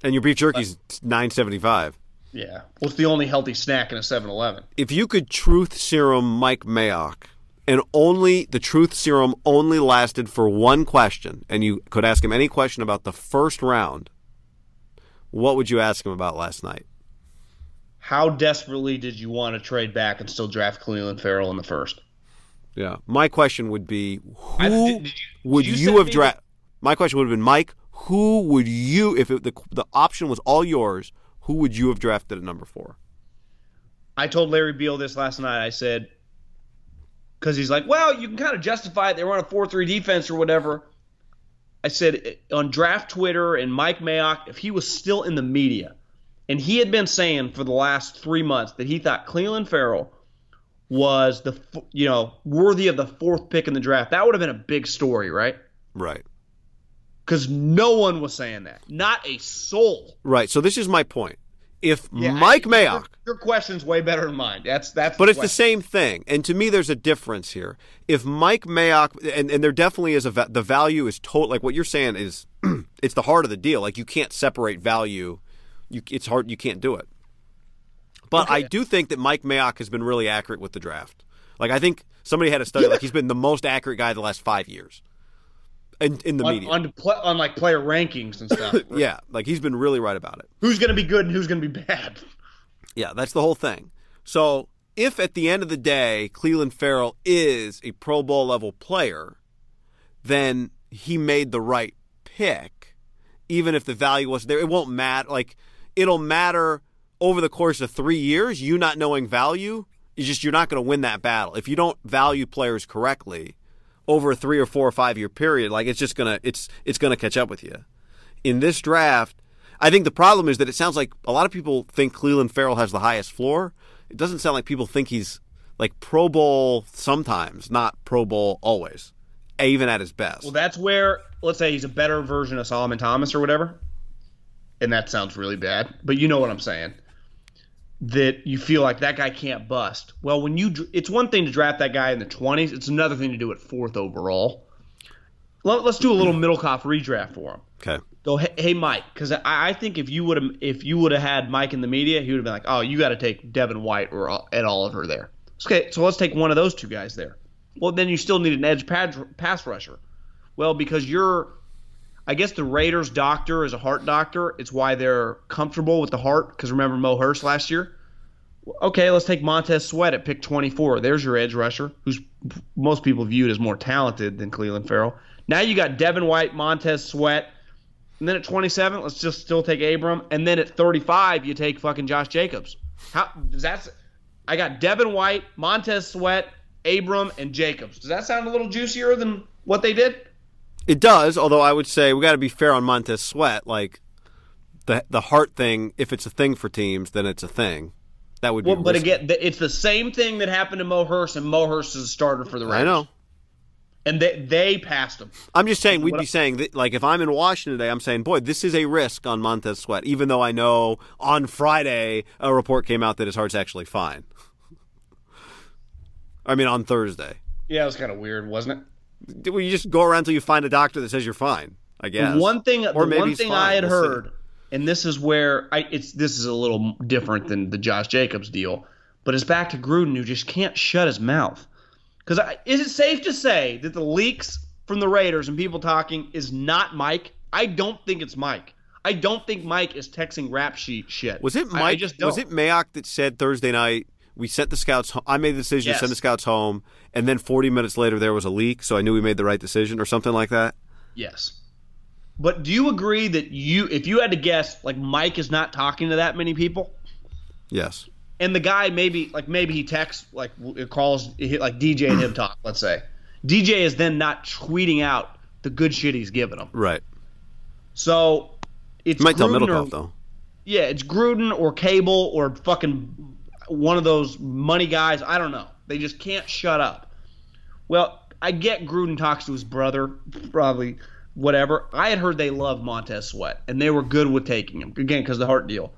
And your beef jerky's nine seventy-five. Yeah, well, it's the only healthy snack in a seven eleven. If you could truth serum Mike Mayock. And only the truth serum only lasted for one question, and you could ask him any question about the first round. What would you ask him about last night? How desperately did you want to trade back and still draft Cleland Farrell in the first? Yeah. My question would be, who I, did, did you, would you, you have drafted? My question would have been, Mike, who would you, if it, the the option was all yours, who would you have drafted at number four? I told Larry Beal this last night. I said, because he's like, well, you can kind of justify it. They were on a four three defense or whatever. I said on draft Twitter and Mike Mayock, if he was still in the media, and he had been saying for the last three months that he thought Cleland Farrell was the you know worthy of the fourth pick in the draft, that would have been a big story, right? Right. Because no one was saying that. Not a soul. Right. So this is my point. If yeah, Mike I, Mayock... Your, your question's way better than mine. That's that's. But the it's question. The same thing. And to me, there's a difference here. If Mike Mayock... And, and there definitely is a... The value is total... Like, what you're saying is... It's the heart of the deal. Like, you can't separate value. You, it's hard. You can't do it. But okay. I do think that Mike Mayock has been really accurate with the draft. Like, I think somebody had a study. Yeah. Like, he's been the most accurate guy the last five years. In, in the on, media. On, play, on, like, player rankings and stuff. Right? Yeah, like, he's been really right about it. Who's going to be good and who's going to be bad. Yeah, that's the whole thing. So, if at the end of the day, Cleland Farrell is a Pro Bowl-level player, then he made the right pick, even if the value wasn't there. It won't matter. Like, it'll matter over the course of three years, you not knowing value, is just you're not going to win that battle. If you don't value players correctly... over a three or four or five year period, like it's just gonna it's it's gonna catch up with you. In this draft, I think the problem is that it sounds like a lot of people think Cleland Farrell has the highest floor. It doesn't sound like people think he's like Pro Bowl sometimes, not Pro Bowl always, even at his best. Well, that's where let's say he's a better version of Solomon Thomas or whatever, and that sounds really bad, but you know what I'm saying. That you feel like that guy can't bust. Well, when you, it's one thing to draft that guy in the twenties. It's another thing to do it fourth overall. Let, let's do a little Middlecoff redraft for him. Okay. Go, hey, hey Mike, because I, I think if you would have, if you would have had Mike in the media, he would have been like, oh, you got to take Devin White or Ed Oliver there. Okay, so let's take one of those two guys there. Well, then you still need an edge pad, pass rusher. Well, because you're, I guess the Raiders' doctor is a heart doctor. It's why they're comfortable with the heart, because remember Mo Hurst last year? Okay, let's take Montez Sweat at pick twenty-four. There's your edge rusher, who's most people viewed as more talented than Cleland Farrell. Now you got Devin White, Montez Sweat, and then at twenty-seven, let's just still take Abram, and then at thirty-five, you take fucking Josh Jacobs. How does that? I got Devin White, Montez Sweat, Abram, and Jacobs. Does that sound a little juicier than what they did? It does, although I would say we got to be fair on Montez Sweat. Like the the heart thing, if it's a thing for teams, then it's a thing. That would be. Well, but risky. Again, it's the same thing that happened to Mo Hurst, and Mo Hurst is a starter for the Raiders. I know, and they they passed him. I'm just saying we'd what be I, saying that, like if I'm in Washington today, I'm saying, boy, this is a risk on Montez Sweat, even though I know on Friday a report came out that his heart's actually fine. I mean, on Thursday. Yeah, it was kind of weird, wasn't it? Well, you just go around until you find a doctor that says you're fine, I guess. One thing, or maybe one thing fine, I had we'll heard, see. And this is where I, it's this is a little different than the Josh Jacobs deal, but it's back to Gruden, who just can't shut his mouth. Because is it safe to say that the leaks from the Raiders and people talking is not Mike? I don't think it's Mike. I don't think Mike is texting rap sheet shit. Was it Mike? I, I just don't. Was it Mayock that said Thursday night? We sent the scouts home. I made the decision yes. to send the scouts home, and then forty minutes later there was a leak, so I knew we made the right decision or something like that? Yes. But do you agree that you, if you had to guess, like Mike is not talking to that many people? Yes. And the guy maybe, like maybe he texts, like it calls, it like D J and him talk, let's say. D J is then not tweeting out the good shit he's giving them. Right. So it's you might Gruden tell Middlecoff, or, though. Yeah, it's Gruden or Cable or fucking... one of those money guys, I don't know. They just can't shut up. Well, I get Gruden talks to his brother, probably whatever. I had heard they love Montez Sweat, and they were good with taking him, again, because of the heart deal.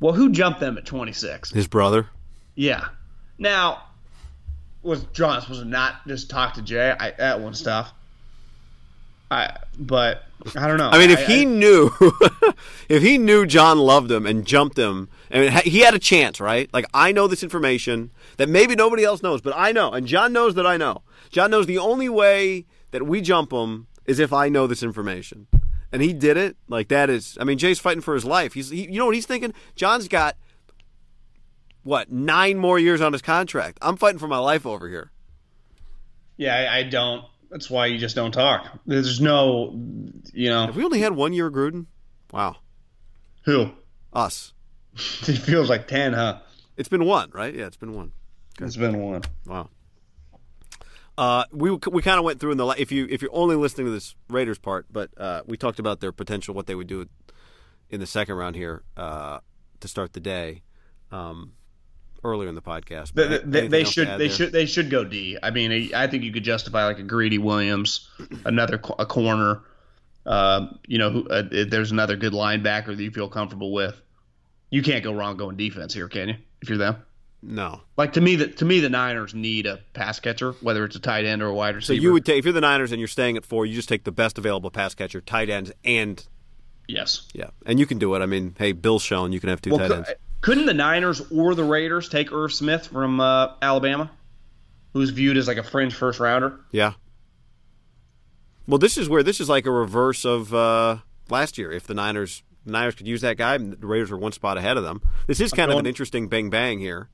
Well, who jumped them at twenty-six? His brother? Yeah. Now, was John supposed to not just talk to Jay? I, that one's tough. I, but I don't know. I mean, if I, he I, knew, if he knew John loved him and jumped him, I mean, he had a chance, right? Like, I know this information that maybe nobody else knows, but I know, and John knows that I know. John knows the only way that we jump him is if I know this information, and he did it. Like that is, I mean, Jay's fighting for his life. He's, he, you know what he's thinking? John's got what nine more years on his contract. I'm fighting for my life over here. Yeah, I, I don't. That's why you just don't talk. There's no, you know. Have we only had one year of Gruden? Wow. Who? Us. It feels like ten, huh? It's been one, right? Yeah, it's been one. Okay. It's been one. Wow. Uh, we we kind of went through in the if you if you're only listening to this Raiders part, but uh, we talked about their potential, what they would do in the second round here uh, to start the day um, earlier in the podcast. But the, the, they should they there? should they should go D. I mean, I think you could justify like a Greedy Williams, another a corner. Uh, you know, who, uh, there's another good linebacker that you feel comfortable with. You can't go wrong going defense here, can you? If you're them. No, like to me that to me the Niners need a pass catcher, whether it's a tight end or a wide receiver. So you would take if you're the Niners and you're staying at four, you just take the best available pass catcher, tight ends, and yes, yeah, and you can do it. I mean, hey, Bill's shown you can have two well, tight ends. Couldn't the Niners or the Raiders take Irv Smith from uh, Alabama, who's viewed as like a fringe first rounder? Yeah. Well, this is where this is like a reverse of uh, last year. If the Niners the Niners could use that guy, the Raiders were one spot ahead of them. This is kind of an interesting bang bang here.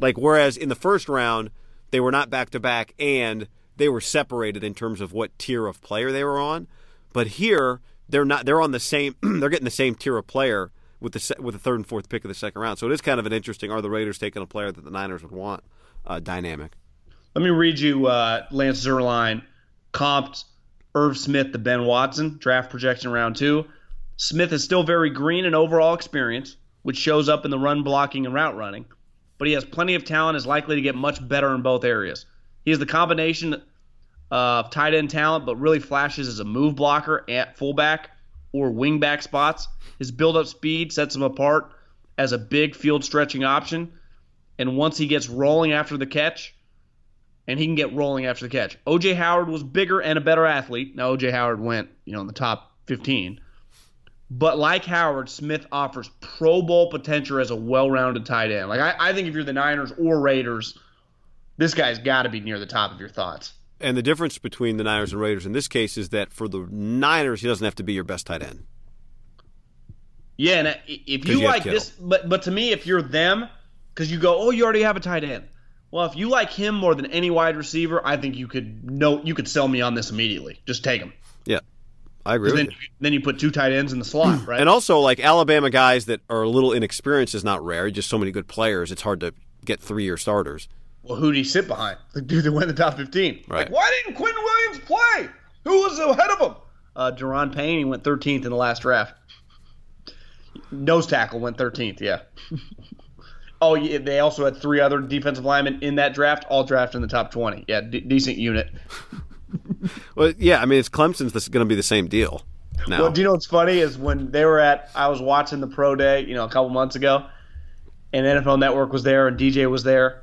Like, whereas in the first round, they were not back-to-back, and they were separated in terms of what tier of player they were on. But here, they're not. They're on the same. They're getting the same tier of player with the with the third and fourth pick of the second round. So it is kind of an interesting. Are the Raiders taking a player that the Niners would want? Uh, dynamic. Let me read you uh, Lance Zierlein comped Irv Smith to Ben Watson draft projection round two. Smith is still very green in overall experience, which shows up in the run blocking and route running. But he has plenty of talent, is likely to get much better in both areas. He has the combination of tight end talent, but really flashes as a move blocker at fullback or wingback spots. His build-up speed sets him apart as a big field-stretching option. And once he gets rolling after the catch, and he can get rolling after the catch. O J. Howard was bigger and a better athlete. Now, O J. Howard went, you know, in the top fifteen. But like Howard, Smith offers Pro Bowl potential as a well-rounded tight end. Like I, I think if you're the Niners or Raiders, this guy's got to be near the top of your thoughts. And the difference between the Niners and Raiders in this case is that for the Niners, he doesn't have to be your best tight end. Yeah, and if you, you like this, but but to me, if you're them, because you go, oh, you already have a tight end. Well, if you like him more than any wide receiver, I think you could no, you could sell me on this immediately. Just take him. Yeah. I agree with then, you. Then you put two tight ends in the slot, right? And also, like, Alabama guys that are a little inexperienced is not rare. Just so many good players, it's hard to get three-year starters. Well, who do you sit behind? The dude that went in the top fifteen. Right. Like, why didn't Quinnen Williams play? Who was ahead of him? Uh, Deron Payne, he went thirteenth in the last draft. Nose tackle went thirteenth, yeah. Oh, yeah, they also had three other defensive linemen in that draft, all drafted in the top twenty. Yeah, d- decent unit. Well, yeah, I mean, it's Clemson's going to be the same deal now. Well, do you know what's funny is when they were at – I was watching the pro day, you know, a couple months ago, and N F L Network was there and D J was there.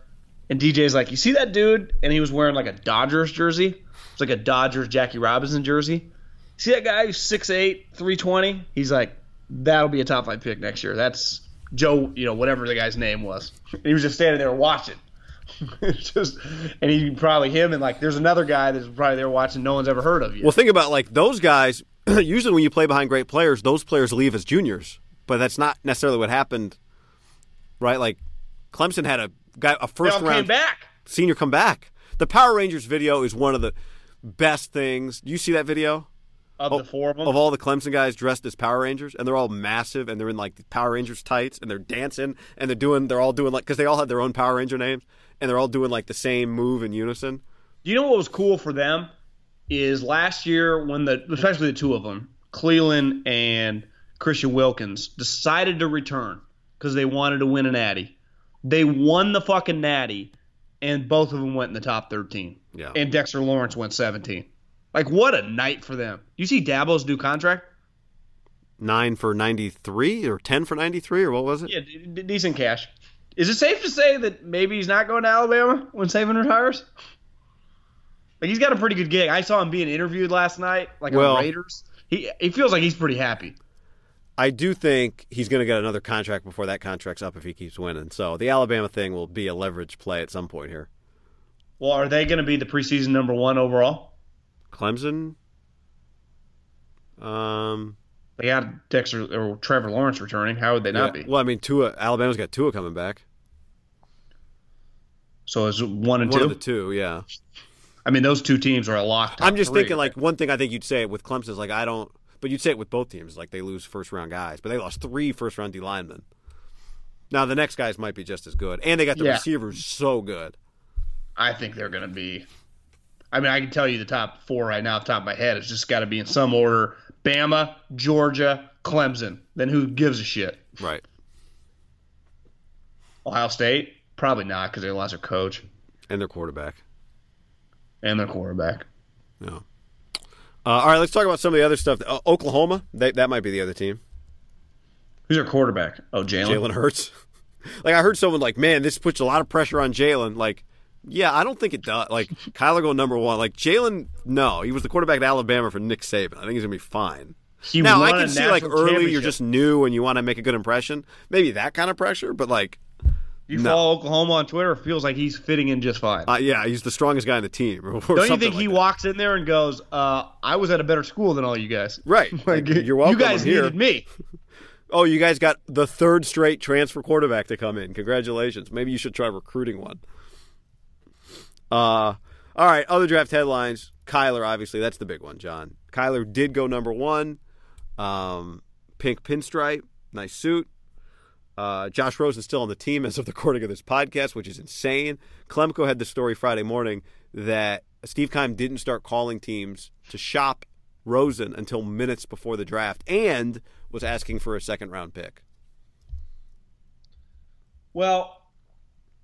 And D J's like, you see that dude? And he was wearing like a Dodgers jersey. It's like a Dodgers Jackie Robinson jersey. See that guy who's six eight, three twenty? He's like, that'll be a top five pick next year. That's Joe, you know, whatever the guy's name was. And he was just standing there watching. Just, and he probably him and like there's another guy that's probably there watching no one's ever heard of yet. Well, think about like those guys. Usually when you play behind great players, those players leave as juniors, but that's not necessarily what happened, right? Like Clemson had a guy a first round came back. Senior come back. The Power Rangers video is one of the best things. Do you see that video? Of oh, the four of them? Of all the Clemson guys dressed as Power Rangers, and they're all massive, and they're in, like, the Power Rangers tights, and they're dancing, and they're doing, they're all doing, like, because they all had their own Power Ranger names, and they're all doing, like, the same move in unison. You know what was cool for them is last year when the, especially the two of them, Cleland and Christian Wilkins, decided to return because they wanted to win a natty. They won the fucking natty, and both of them went in the top thirteen. Yeah. And Dexter Lawrence went seventeen. Like, what a night for them. You see Dabo's new contract? nine for ninety-three or ten for ninety-three or what was it? Yeah, d- d- decent cash. Is it safe to say that maybe he's not going to Alabama when Saban retires? Like, he's got a pretty good gig. I saw him being interviewed last night, like well, on Raiders. He he feels like he's pretty happy. I do think he's going to get another contract before that contract's up if he keeps winning. So the Alabama thing will be a leverage play at some point here. Well, are they going to be the preseason number one overall? Clemson, um, they got Dexter or Trevor Lawrence returning. How would they not yeah, be? Well, I mean, Tua, Alabama's got Tua coming back. So is it one and one two? One of the two, yeah. I mean, those two teams are a lock. I'm just three. thinking, like, one thing I think you'd say with Clemson is, like, I don't – but you'd say it with both teams, like, they lose first-round guys. But they lost three first-round D linemen. Now, the next guys might be just as good. And they got the yeah. receivers so good. I think they're going to be – I mean, I can tell you the top four right now off the top of my head. It's just got to be in some order. Bama, Georgia, Clemson. Then who gives a shit? Right. Ohio State? Probably not, because they lost their coach. And their quarterback. And their quarterback. No. Uh, all right, let's talk about some of the other stuff. Uh, Oklahoma, they, that might be the other team. Who's their quarterback? Oh, Jalen. Jalen Hurts. Like, I heard someone like, man, this puts a lot of pressure on Jalen. Like, yeah, I don't think it does. Like, Kyler go number one. Like, Jalen, no. He was the quarterback at Alabama for Nick Saban. I think he's going to be fine. He now, I can see, like, early you're just new and you want to make a good impression. Maybe that kind of pressure, but, like, You no. follow Oklahoma on Twitter, it feels like he's fitting in just fine. Uh, yeah, he's the strongest guy on the team. Or, or Don't you think like he that. walks in there and goes, uh, I was at a better school than all you guys. Right. Like, you're welcome. You guys I'm needed here. me. Oh, you guys got the third straight transfer quarterback to come in. Congratulations. Maybe you should try recruiting one. Uh, all right, other draft headlines. Kyler, obviously. That's the big one, John. Kyler did go number one. Um, pink pinstripe. Nice suit. Uh, Josh Rosen is still on the team as of the recording of this podcast, which is insane. Klemko had the story Friday morning that Steve Keim didn't start calling teams to shop Rosen until minutes before the draft and was asking for a second-round pick. Well,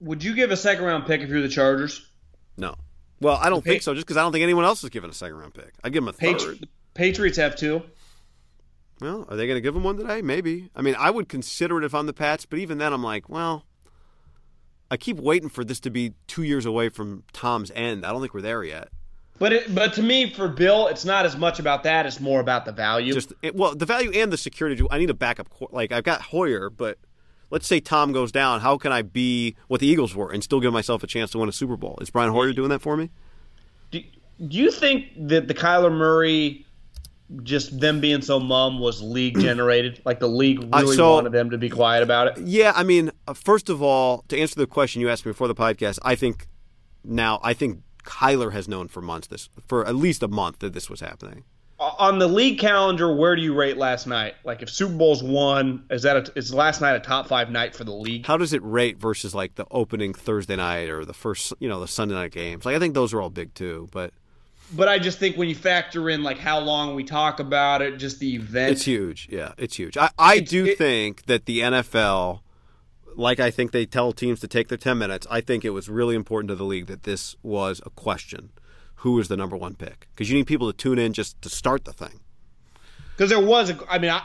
would you give a second-round pick if you're the Chargers? No. Well, I don't pa- think so, just because I don't think anyone else is giving a second-round pick. I'd give them a third. Patri- Patriots have two. Well, are they going to give him one today? Maybe. I mean, I would consider it if I'm the Pats, but even then I'm like, well, I keep waiting for this to be two years away from Tom's end. I don't think we're there yet. But it, but to me, for Bill, it's not as much about that. It's more about the value. Just it, Well, the value and the security. I need a backup. Like, I've got Hoyer, but let's say Tom goes down. How can I be what the Eagles were and still give myself a chance to win a Super Bowl? Is Brian Hoyer doing that for me? Do, do you think that the Kyler Murray... just them being so mum was league generated? Like, the league really uh, so, wanted them to be quiet about it? Yeah, I mean, uh, first of all, to answer the question you asked me before the podcast, I think now, I think Kyler has known for months this, for at least a month that this was happening. On the league calendar, where do you rate last night? Like, if Super Bowl's won, is that a, is last night a top five night for the league? How does it rate versus, like, the opening Thursday night or the first, you know, the Sunday night games? Like, I think those are all big, too, but... But I just think when you factor in, like, how long we talk about it, just the event. It's huge. Yeah, it's huge. I, I it's, do it, think that the N F L, like I think they tell teams to take their ten minutes, I think it was really important to the league that this was a question. Who is the number one pick? Because you need people to tune in just to start the thing. Because there was a – I mean, I,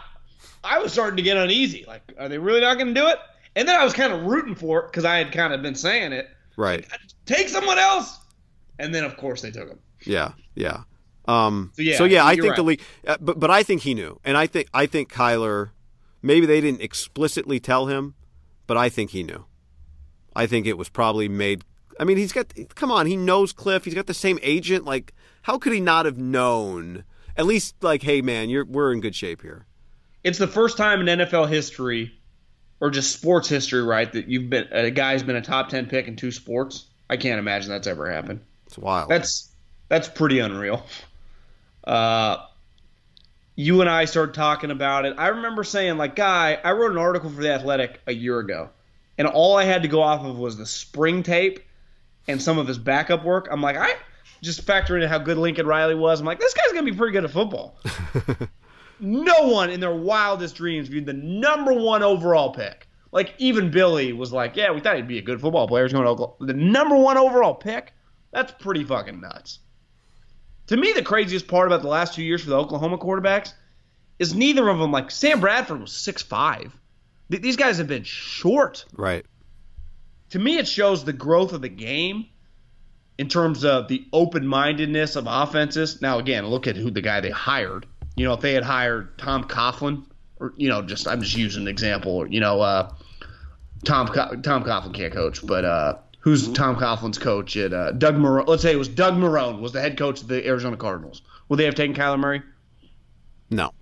I was starting to get uneasy. Like, are they really not going to do it? And then I was kind of rooting for it because I had kind of been saying it. Right. Like, take someone else. And then, of course, they took him. Yeah, yeah. Um, so, yeah, so yeah, I think right. the league, uh, but but I think he knew, and I think I think Kyler, maybe they didn't explicitly tell him, but I think he knew. I think it was probably made. I mean, he's got. Come on, he knows Cliff. He's got the same agent. Like, how could he not have known? At least, like, hey, man, you're we're in good shape here. It's the first time in N F L history, or just sports history, right, that you've been a guy's been a top ten pick in two sports. I can't imagine that's ever happened. It's wild. That's. That's pretty unreal. Uh, you and I started talking about it. I remember saying, like, Guy, I wrote an article for The Athletic a year ago, and all I had to go off of was the spring tape and some of his backup work. I'm like, I just factor in how good Lincoln Riley was. I'm like, this guy's going to be pretty good at football. No one in their wildest dreams viewed the number one overall pick. Like, even Billy was like, yeah, we thought he'd be a good football player. He's going to Oklahoma. The number one overall pick? That's pretty fucking nuts. To me, the craziest part about the last two years for the Oklahoma quarterbacks is neither of them, like, Sam Bradford was six five. These guys have been short. Right. To me, it shows the growth of the game in terms of the open-mindedness of offenses. Now, again, look at who the guy they hired. You know, if they had hired Tom Coughlin, or, you know, just I'm just using an example. Or, you know, uh, Tom Co- Tom Coughlin can't coach, but uh, – who's Tom Coughlin's coach at uh, Doug Marone? Let's say it was Doug Marone was the head coach of the Arizona Cardinals. Would they have taken Kyler Murray? No.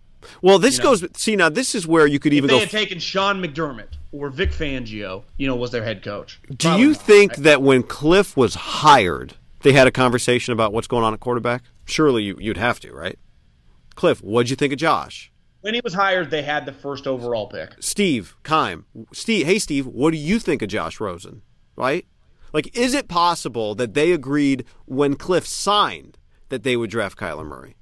Well, this you know, goes – see, now this is where you could even go – if they go, had taken Sean McDermott or Vic Fangio, you know, was their head coach. Do you not, think right? that when Cliff was hired, they had a conversation about what's going on at quarterback? Surely you, you'd have to, right? Cliff, what'd you think of Josh? When he was hired, they had the first overall pick. Steve, Kime, Steve, hey, Steve, what do you think of Josh Rosen, right? Like, is it possible that they agreed when Cliff signed that they would draft Kyler Murray?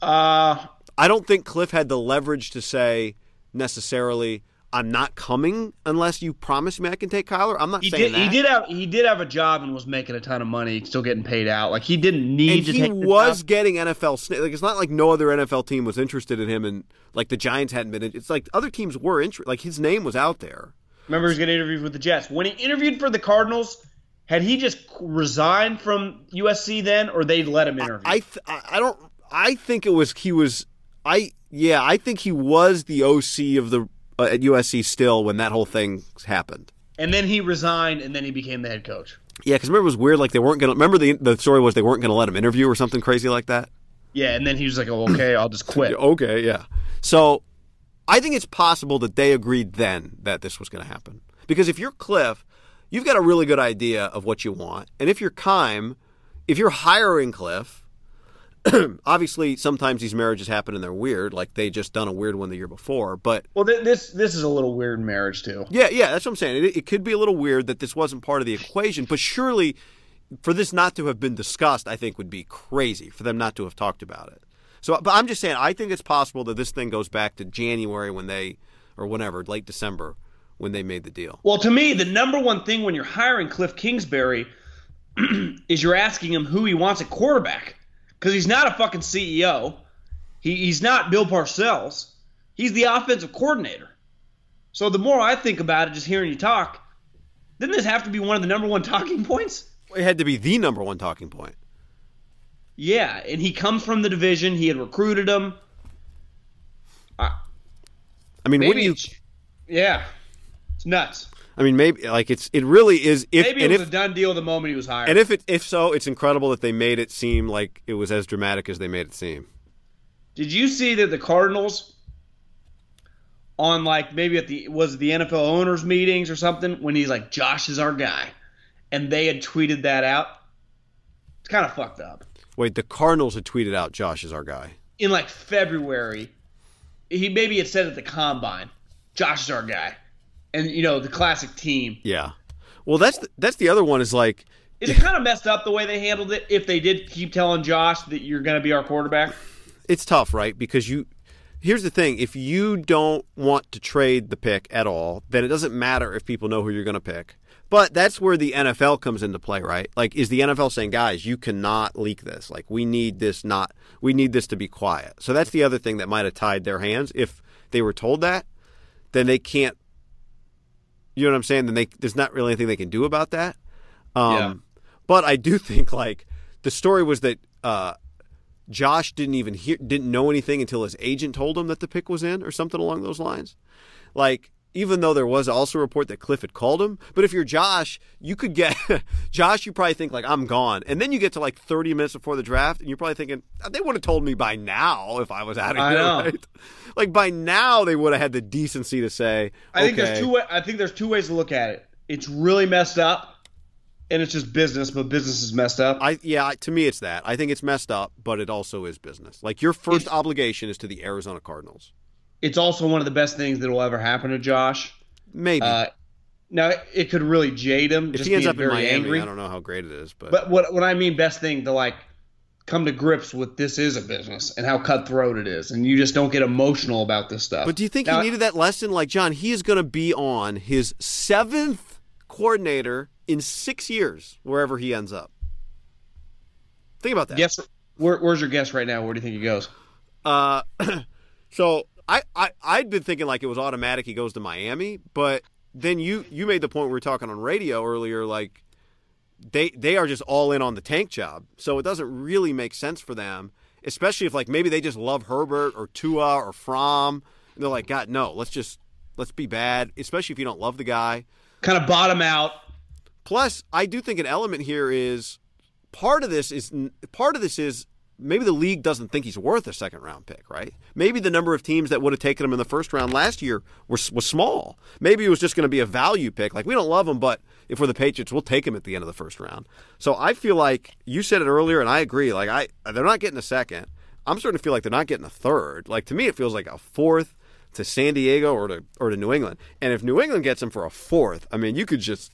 Uh, I don't think Cliff had the leverage to say necessarily, I'm not coming unless you promise me I can take Kyler. I'm not he saying did, that. He did have he did have a job and was making a ton of money, still getting paid out. Like he didn't need and to. He take was job. Getting N F L. Like it's not like no other N F L team was interested in him, and like the Giants hadn't been. It's like other teams were interested. Like his name was out there. Remember, he was getting interviewed with the Jets. When he interviewed for the Cardinals, had he just resigned from U S C then, or they let him interview? I th- I don't. I think it was he was. I yeah. I think he was the O C of the. At U S C still when that whole thing happened. And then he resigned, and then he became the head coach. Yeah, because remember it was weird, like they weren't going to – remember the the story was they weren't going to let him interview or something crazy like that? Yeah, and then he was like, oh, okay, I'll just quit. Okay, yeah. So I think it's possible that they agreed then that this was going to happen. Because if you're Cliff, you've got a really good idea of what you want. And if you're Kime, if you're hiring Cliff, obviously, sometimes these marriages happen and they're weird. Like they just done a weird one the year before. But well, th- this this is a little weird marriage too. Yeah, yeah, that's what I'm saying. It, it could be a little weird that this wasn't part of the equation. But surely, for this not to have been discussed, I think would be crazy for them not to have talked about it. So, but I'm just saying, I think it's possible that this thing goes back to January when they, or whenever, late December when they made the deal. Well, to me, the number one thing when you're hiring Cliff Kingsbury is you're asking him who he wants at quarterback. Because he's not a fucking C E O. He, he's not Bill Parcells. He's the offensive coordinator. So the more I think about it, just hearing you talk, didn't this have to be one of the number one talking points? It had to be the number one talking point. Yeah, and he comes from the division. He had recruited him. Uh, I mean, what do you... Yeah, it's nuts. I mean, maybe like it's it really is. If, maybe it was if, a done deal the moment he was hired. And if it if so, it's incredible that they made it seem like it was as dramatic as they made it seem. Did you see that the Cardinals on like maybe at the was it the N F L owners meetings or something when he's like Josh is our guy, and they had tweeted that out? It's kind of fucked up. Wait, the Cardinals had tweeted out Josh is our guy in like February. He maybe had said at the combine, Josh is our guy. And, you know, the classic team. Yeah. Well, that's the, that's the other one is like. Is it kind of messed up the way they handled it if they did keep telling Josh that you're going to be our quarterback? It's tough, right? Because you – here's the thing. If you don't want to trade the pick at all, then it doesn't matter if people know who you're going to pick. But that's where the N F L comes into play, right? Like, is the N F L saying, guys, you cannot leak this. Like, we need this not – we need this to be quiet. So that's the other thing that might have tied their hands. If they were told that, then they can't. You know what I'm saying? Then they, there's not really anything they can do about that. Um, yeah. But I do think like the story was that uh, Josh didn't even hear, didn't know anything until his agent told him that the pick was in or something along those lines. Like even though there was also a report that Cliff had called him, but if you're Josh, you could get Josh. You probably think like I'm gone, and then you get to like thirty minutes before the draft, and you're probably thinking they would have told me by now if I was out of I here. Know. Right? Like by now they would have had the decency to say. I okay. think there's two. Way, I think there's two ways to look at it. It's really messed up, and it's just business. But business is messed up. I yeah. To me, it's that. I think it's messed up, but it also is business. Like your first it's, obligation is to the Arizona Cardinals. It's also one of the best things that will ever happen to Josh. Maybe. Uh, now, it could really jade him. If just he ends up in Miami, angry. I don't know how great it is. But, but what, what I mean best thing to, like, come to grips with this is a business and how cutthroat it is. And you just don't get emotional about this stuff. But do you think now, he needed that lesson? Like, John, he is going to be on his seventh coordinator in six years, wherever he ends up. Think about that. Guess, where, where's your guess right now? Where do you think he goes? Uh, so... I, I, I'd been thinking like it was automatic he goes to Miami, but then you, you made the point we were talking on radio earlier, like they they are just all in on the tank job. So it doesn't really make sense for them, especially if like maybe they just love Herbert or Tua or Fromm. And they're like, God, no, let's just let's be bad, especially if you don't love the guy. Kind of bottom out. Plus, I do think an element here is part of this is part of this is maybe the league doesn't think he's worth a second-round pick, right? Maybe the number of teams that would have taken him in the first round last year was, was small. Maybe it was just going to be a value pick. Like, we don't love him, but if we're the Patriots, we'll take him at the end of the first round. So I feel like, you said it earlier, and I agree, like, I they're not getting a second. I'm starting to feel like they're not getting a third. Like, to me, it feels like a fourth to San Diego or to or to New England. And if New England gets him for a fourth, I mean, you could just...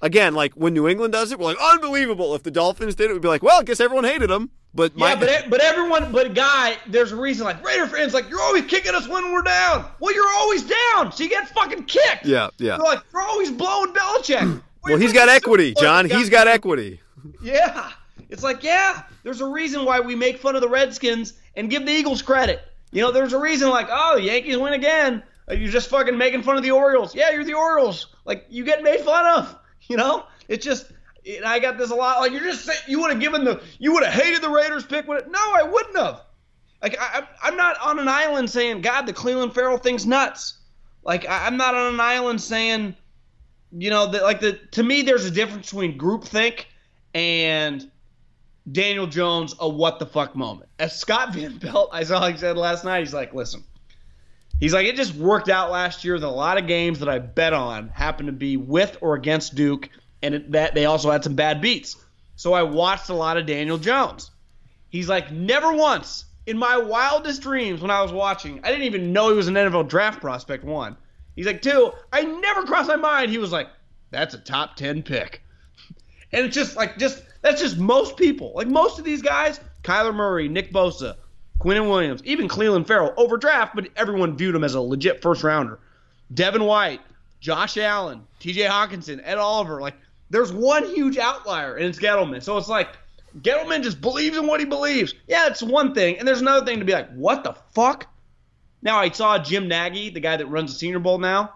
Again, like, when New England does it, we're like, unbelievable. If the Dolphins did it, we'd be like, well, I guess everyone hated them. But my- yeah, but but everyone, but Guy, there's a reason. Like, Raider fans, like, you're always kicking us when we're down. Well, you're always down, so you get fucking kicked. Yeah, yeah. You're like, you're always blowing Belichick. Well, he's got equity, John. He's got equity. Yeah. It's like, yeah, there's a reason why we make fun of the Redskins and give the Eagles credit. You know, there's a reason, like, oh, the Yankees win again. You're just fucking making fun of the Orioles. Yeah, you're the Orioles. Like, you get made fun of. You know, it's just, and I got this a lot. Like, you're just saying, you would have given the, you would have hated the Raiders pick. When it, no, I wouldn't have. Like, I, I'm not on an island saying, God, the Cleland Farrell thing's nuts. Like, I, I'm not on an island saying, you know, that, like, the, to me, there's a difference between groupthink and Daniel Jones, a what the fuck moment. As Scott Van Pelt, I saw he said last night, he's like, listen, he's like, it just worked out last year that a lot of games that I bet on happened to be with or against Duke, and it, that they also had some bad beats. So I watched a lot of Daniel Jones. He's like, never once in my wildest dreams when I was watching, I didn't even know he was an N F L draft prospect, one. He's like, two, I never crossed my mind. He was like, that's a top ten pick. And it's just like, just that's just most people. Like, most of these guys, Kyler Murray, Nick Bosa, Quinnen Williams, even Cleland Farrell, over draft, but everyone viewed him as a legit first-rounder. Devin White, Josh Allen, T J Hawkinson, Ed Oliver. Like, there's one huge outlier, and it's Gettleman. So it's like, Gettleman just believes in what he believes. Yeah, it's one thing. And there's another thing to be like, what the fuck? Now, I saw Jim Nagy, the guy that runs the Senior Bowl now,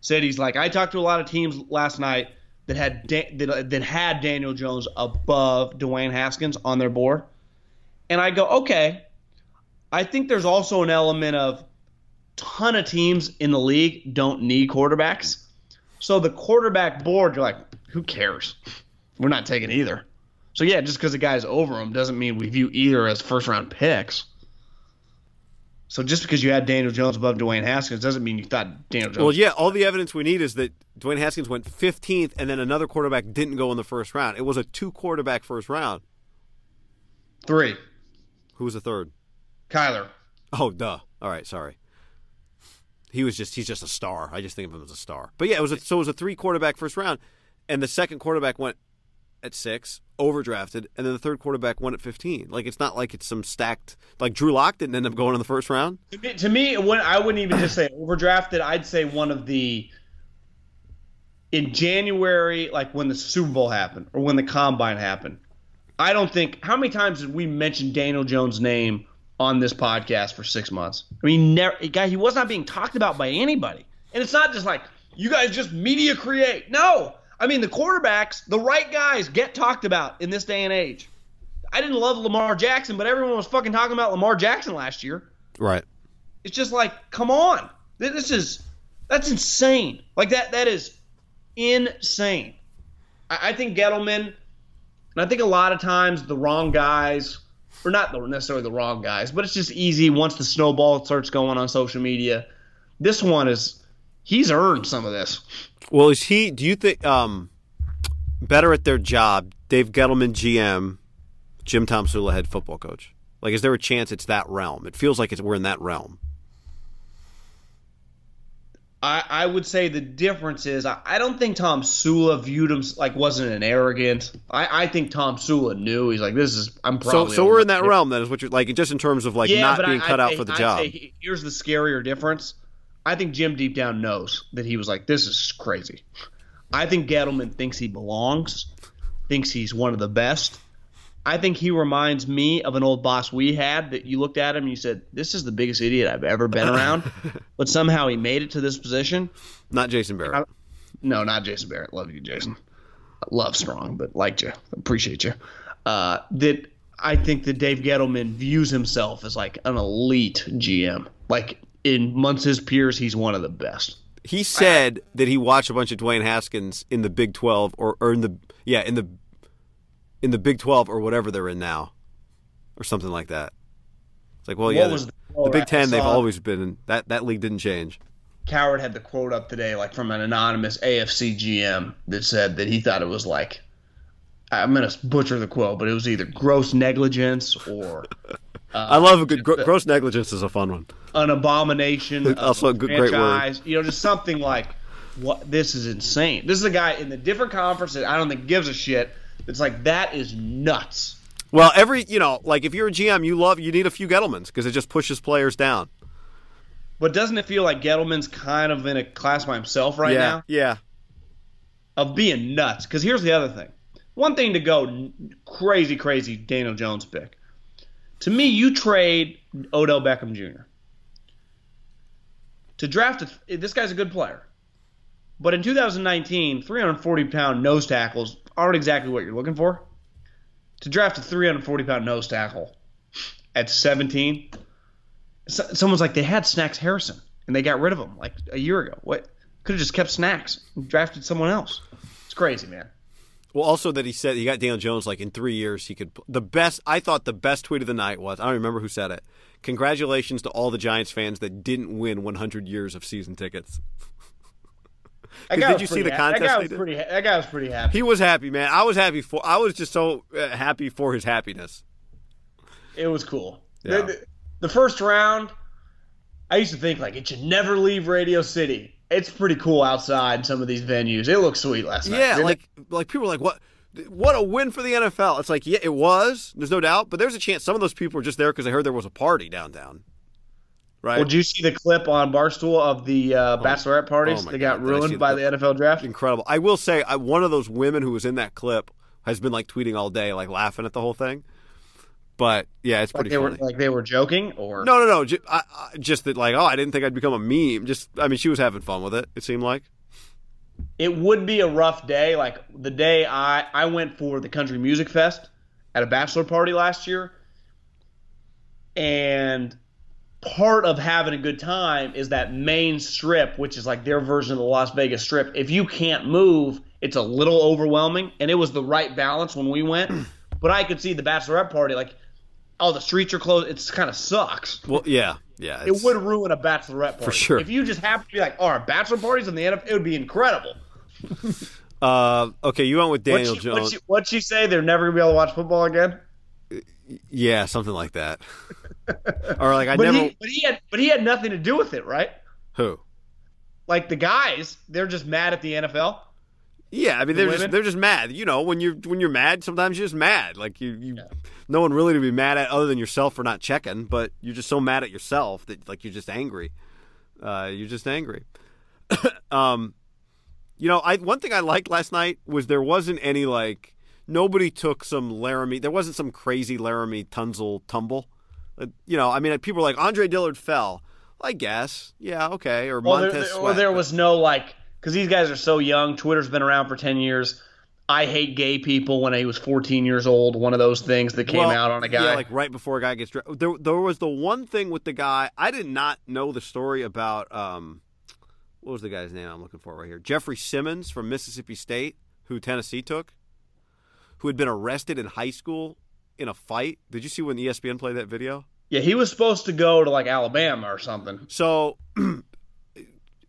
said he's like, I talked to a lot of teams last night that had da- that, that had Daniel Jones above Dwayne Haskins on their board. And I go, okay, I think there's also an element of ton of teams in the league don't need quarterbacks. So the quarterback board, you're like, who cares? We're not taking either. So, yeah, just because the guy's over him doesn't mean we view either as first-round picks. So just because you had Daniel Jones above Dwayne Haskins doesn't mean you thought Daniel Jones. Well, yeah, all the evidence we need is that Dwayne Haskins went fifteenth and then another quarterback didn't go in the first round. It was a two-quarterback first round. Three. Who was the third? Kyler. Oh, duh. All right, sorry. He was just—he's just a star. I just think of him as a star. But yeah, it was a, so it was a three-quarterback first round, and the second quarterback went at six, overdrafted, and then the third quarterback went at fifteen. Like, it's not like it's some stacked. Like, Drew Lock didn't end up going in the first round. To me, to me when, I wouldn't even just say overdrafted. I'd say one of the in January, like when the Super Bowl happened or when the Combine happened. I don't think – how many times did we mention Daniel Jones' name on this podcast for six months? I mean, never, guy, he was not being talked about by anybody. And it's not just like, you guys just media create. No. I mean, the quarterbacks, the right guys get talked about in this day and age. I didn't love Lamar Jackson, but everyone was fucking talking about Lamar Jackson last year. Right. It's just like, come on. This is – that's insane. Like, that. that is insane. I, I think Gettleman – and I think a lot of times the wrong guys, or not necessarily the wrong guys, but it's just easy once the snowball starts going on social media. This one is, he's earned some of this. Well, is he, do you think, um, better at their job, Dave Gettleman, G M, Jim Tomsula, head football coach? Like, is there a chance it's that realm? It feels like it's we're in that realm. I, I would say the difference is I, I don't think Tom Sula viewed him like wasn't an arrogant. I, I think Tom Sula knew he's like this is I'm probably so so we're in that realm then is what you're like just in terms of like yeah, not being I, cut I, out I, for the I, job. I, here's the scarier difference. I think Jim deep down knows that he was like this is crazy. I think Gettleman thinks he belongs, thinks he's one of the best. I think he reminds me of an old boss we had that you looked at him and you said, this is the biggest idiot I've ever been around, but somehow he made it to this position. Not Jason Barrett. I, no, not Jason Barrett. Love you, Jason. I love Strong, but liked you. Appreciate you. Uh, that I think that Dave Gettleman views himself as like an elite G M. Like in amongst his peers, he's one of the best. He said I, that he watched a bunch of Dwayne Haskins in the Big twelve or, or in the – yeah, in the – in the Big twelve or whatever they're in now, or something like that. It's like, well, what yeah, was the, the Big Ten, they've always been – that that league didn't change. Coward had the quote up today, like from an anonymous A F C G M that said that he thought it was like – I'm going to butcher the quote, but it was either gross negligence or uh, – I love a good – gross negligence is a fun one. An abomination. Also a good, great word. You know, just something like, what, this is insane. This is a guy in a different conference that I don't think gives a shit. It's like, that is nuts. Well, every, you know, like if you're a G M, you love, you need a few Gettlemans because it just pushes players down. But doesn't it feel like Gettleman's kind of in a class by himself right yeah, now? Yeah. Of being nuts. Because here's the other thing. One thing to go crazy, crazy Daniel Jones pick. To me, you trade Odell Beckham Junior To draft a, this guy's a good player. But in two thousand nineteen, three hundred forty pound nose tackles aren't exactly what you're looking for. To draft a three hundred forty pound nose tackle at seventeen, so, someone's like, they had Snacks Harrison, and they got rid of him like a year ago. What? Could have just kept Snacks and drafted someone else. It's crazy, man. Well, also that he said he got Daniel Jones like in three years he could – the best – I thought the best tweet of the night was – I don't remember who said it. Congratulations to all the Giants fans that didn't win one hundred years of season tickets. That guy did you see the contest? That guy, was pretty, that guy was pretty happy. He was happy, man. I was happy for. I was just so happy for his happiness. It was cool. Yeah. The, the, the first round, I used to think like it should never leave Radio City. It's pretty cool outside some of these venues. It looked sweet last night. Yeah, like it? like people were like, what? What a win for the N F L! It's like, yeah, it was. There's no doubt, but there's a chance some of those people were just there because they heard there was a party downtown. Right. Well, did you see the clip on Barstool of the uh, bachelorette parties oh, oh that got God. ruined by the, the N F L draft? Incredible. I will say, I, one of those women who was in that clip has been like tweeting all day, like laughing at the whole thing. But yeah, it's like pretty they funny. Were, like they were joking, or no, no, no, just, I, I, just that, like, oh, I didn't think I'd become a meme. Just, I mean, she was having fun with it. It seemed like it would be a rough day. Like the day I, I went for the Country Music Fest at a bachelor party last year, and part of having a good time is that main strip, which is like their version of the Las Vegas Strip. If you can't move, it's a little overwhelming, and it was the right balance when we went. But I could see the bachelorette party, like, oh, the streets are closed. It's kind of sucks. Well, yeah, yeah. It would ruin a bachelorette party. For sure. If you just happen to be like, oh, our bachelor parties in the N F L, it would be incredible. uh, okay, you went with Daniel what'd you, Jones. What'd you, what'd you say? They're never going to be able to watch football again? Yeah, something like that. Or like I but never. He, but he had, but he had nothing to do with it, right? Who? Like the guys, they're just mad at the N F L. Yeah, I mean the they're women. just they're just mad. You know, when you're when you're mad, sometimes you're just mad. Like you, you yeah. no one really to be mad at other than yourself for not checking. But you're just so mad at yourself that like you're just angry. Uh, you're just angry. um, you know, I one thing I liked last night was there wasn't any like nobody took some Laramie. There wasn't some crazy Laramie Tunzel tumble. You know, I mean, people are like, Andre Dillard fell. Well, I guess. Yeah, okay. Or well, Montez Sweat. Or there was no, like, because these guys are so young. Twitter's been around for ten years. I hate gay people when he was fourteen years old, one of those things that came well, out on a guy. Yeah, like right before a guy gets drafted. There, there was the one thing with the guy. I did not know the story about, um, what was the guy's name I'm looking for right here? Jeffrey Simmons from Mississippi State, who Tennessee took, who had been arrested in high school in a fight. Did you see when E S P N played that video? Yeah, he was supposed to go to like Alabama or something. So, it,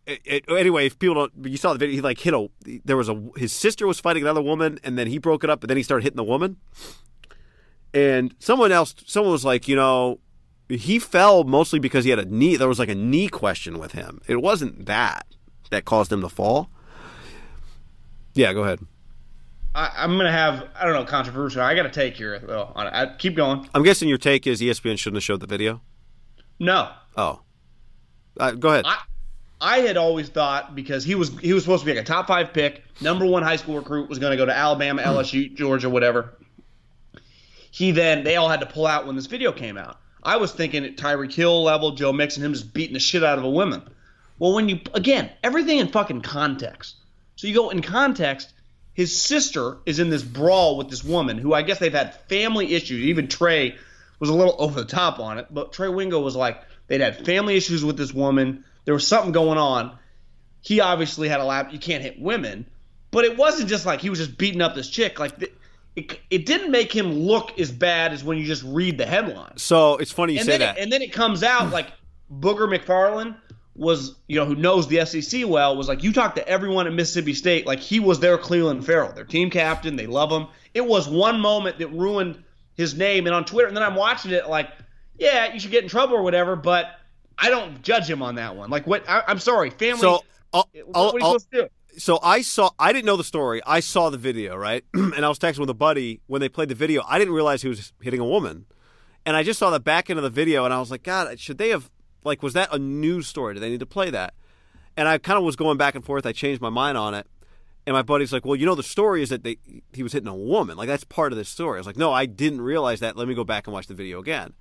it, anyway, if people don't, you saw the video. He like hit a. There was a. His sister was fighting another woman, and then he broke it up, and then he started hitting the woman. And someone else, someone was like, you know, he fell mostly because he had a knee. There was like a knee question with him. It wasn't that that caused him to fall. Yeah, go ahead. I, I'm gonna have I don't know controversial. I gotta take your though. On it. I, keep going. I'm guessing your take is E S P N shouldn't have showed the video. No. Oh. Uh, go ahead. I, I had always thought because he was he was supposed to be like a top five pick, number one high school recruit, was gonna go to Alabama, L S U, Georgia, whatever. He then they all had to pull out when this video came out. I was thinking at Tyreek Hill level, Joe Mixon, him just beating the shit out of a woman. Well, when you again everything in fucking context. So you go in context. His sister is in this brawl with this woman who I guess they've had family issues. Even Trey was a little over the top on it. But Trey Wingo was like, they'd had family issues with this woman. There was something going on. He obviously had a lap. You can't hit women. But it wasn't just like he was just beating up this chick. Like th- it, it didn't make him look as bad as when you just read the headline. So it's funny you and say that. It, and then it comes out like Booger McFarland was, you know, who knows the S E C well, was like, you talk to everyone at Mississippi State, like he was their Cleland Farrell, their team captain. They love him. It was one moment that ruined his name. And on Twitter, and then I'm watching it like, yeah, you should get in trouble or whatever, but I don't judge him on that one. Like, what? I, I'm sorry, family. So I'll, what, I'll, what are you I'll, supposed to do? So I saw – I didn't know the story. I saw the video, right? And I was texting with a buddy. When they played the video, I didn't realize he was hitting a woman. And I just saw the back end of the video, and I was like, God, should they have – like, was that a news story? Do they need to play that? And I kind of was going back and forth. I changed my mind on it. And my buddy's like, well, you know, the story is that they he was hitting a woman. Like, that's part of this story. I was like, no, I didn't realize that. Let me go back and watch the video again.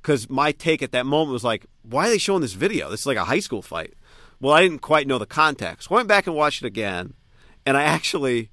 Because my take at that moment was like, why are they showing this video? This is like a high school fight. Well, I didn't quite know the context. So I went back and watched it again, and I actually,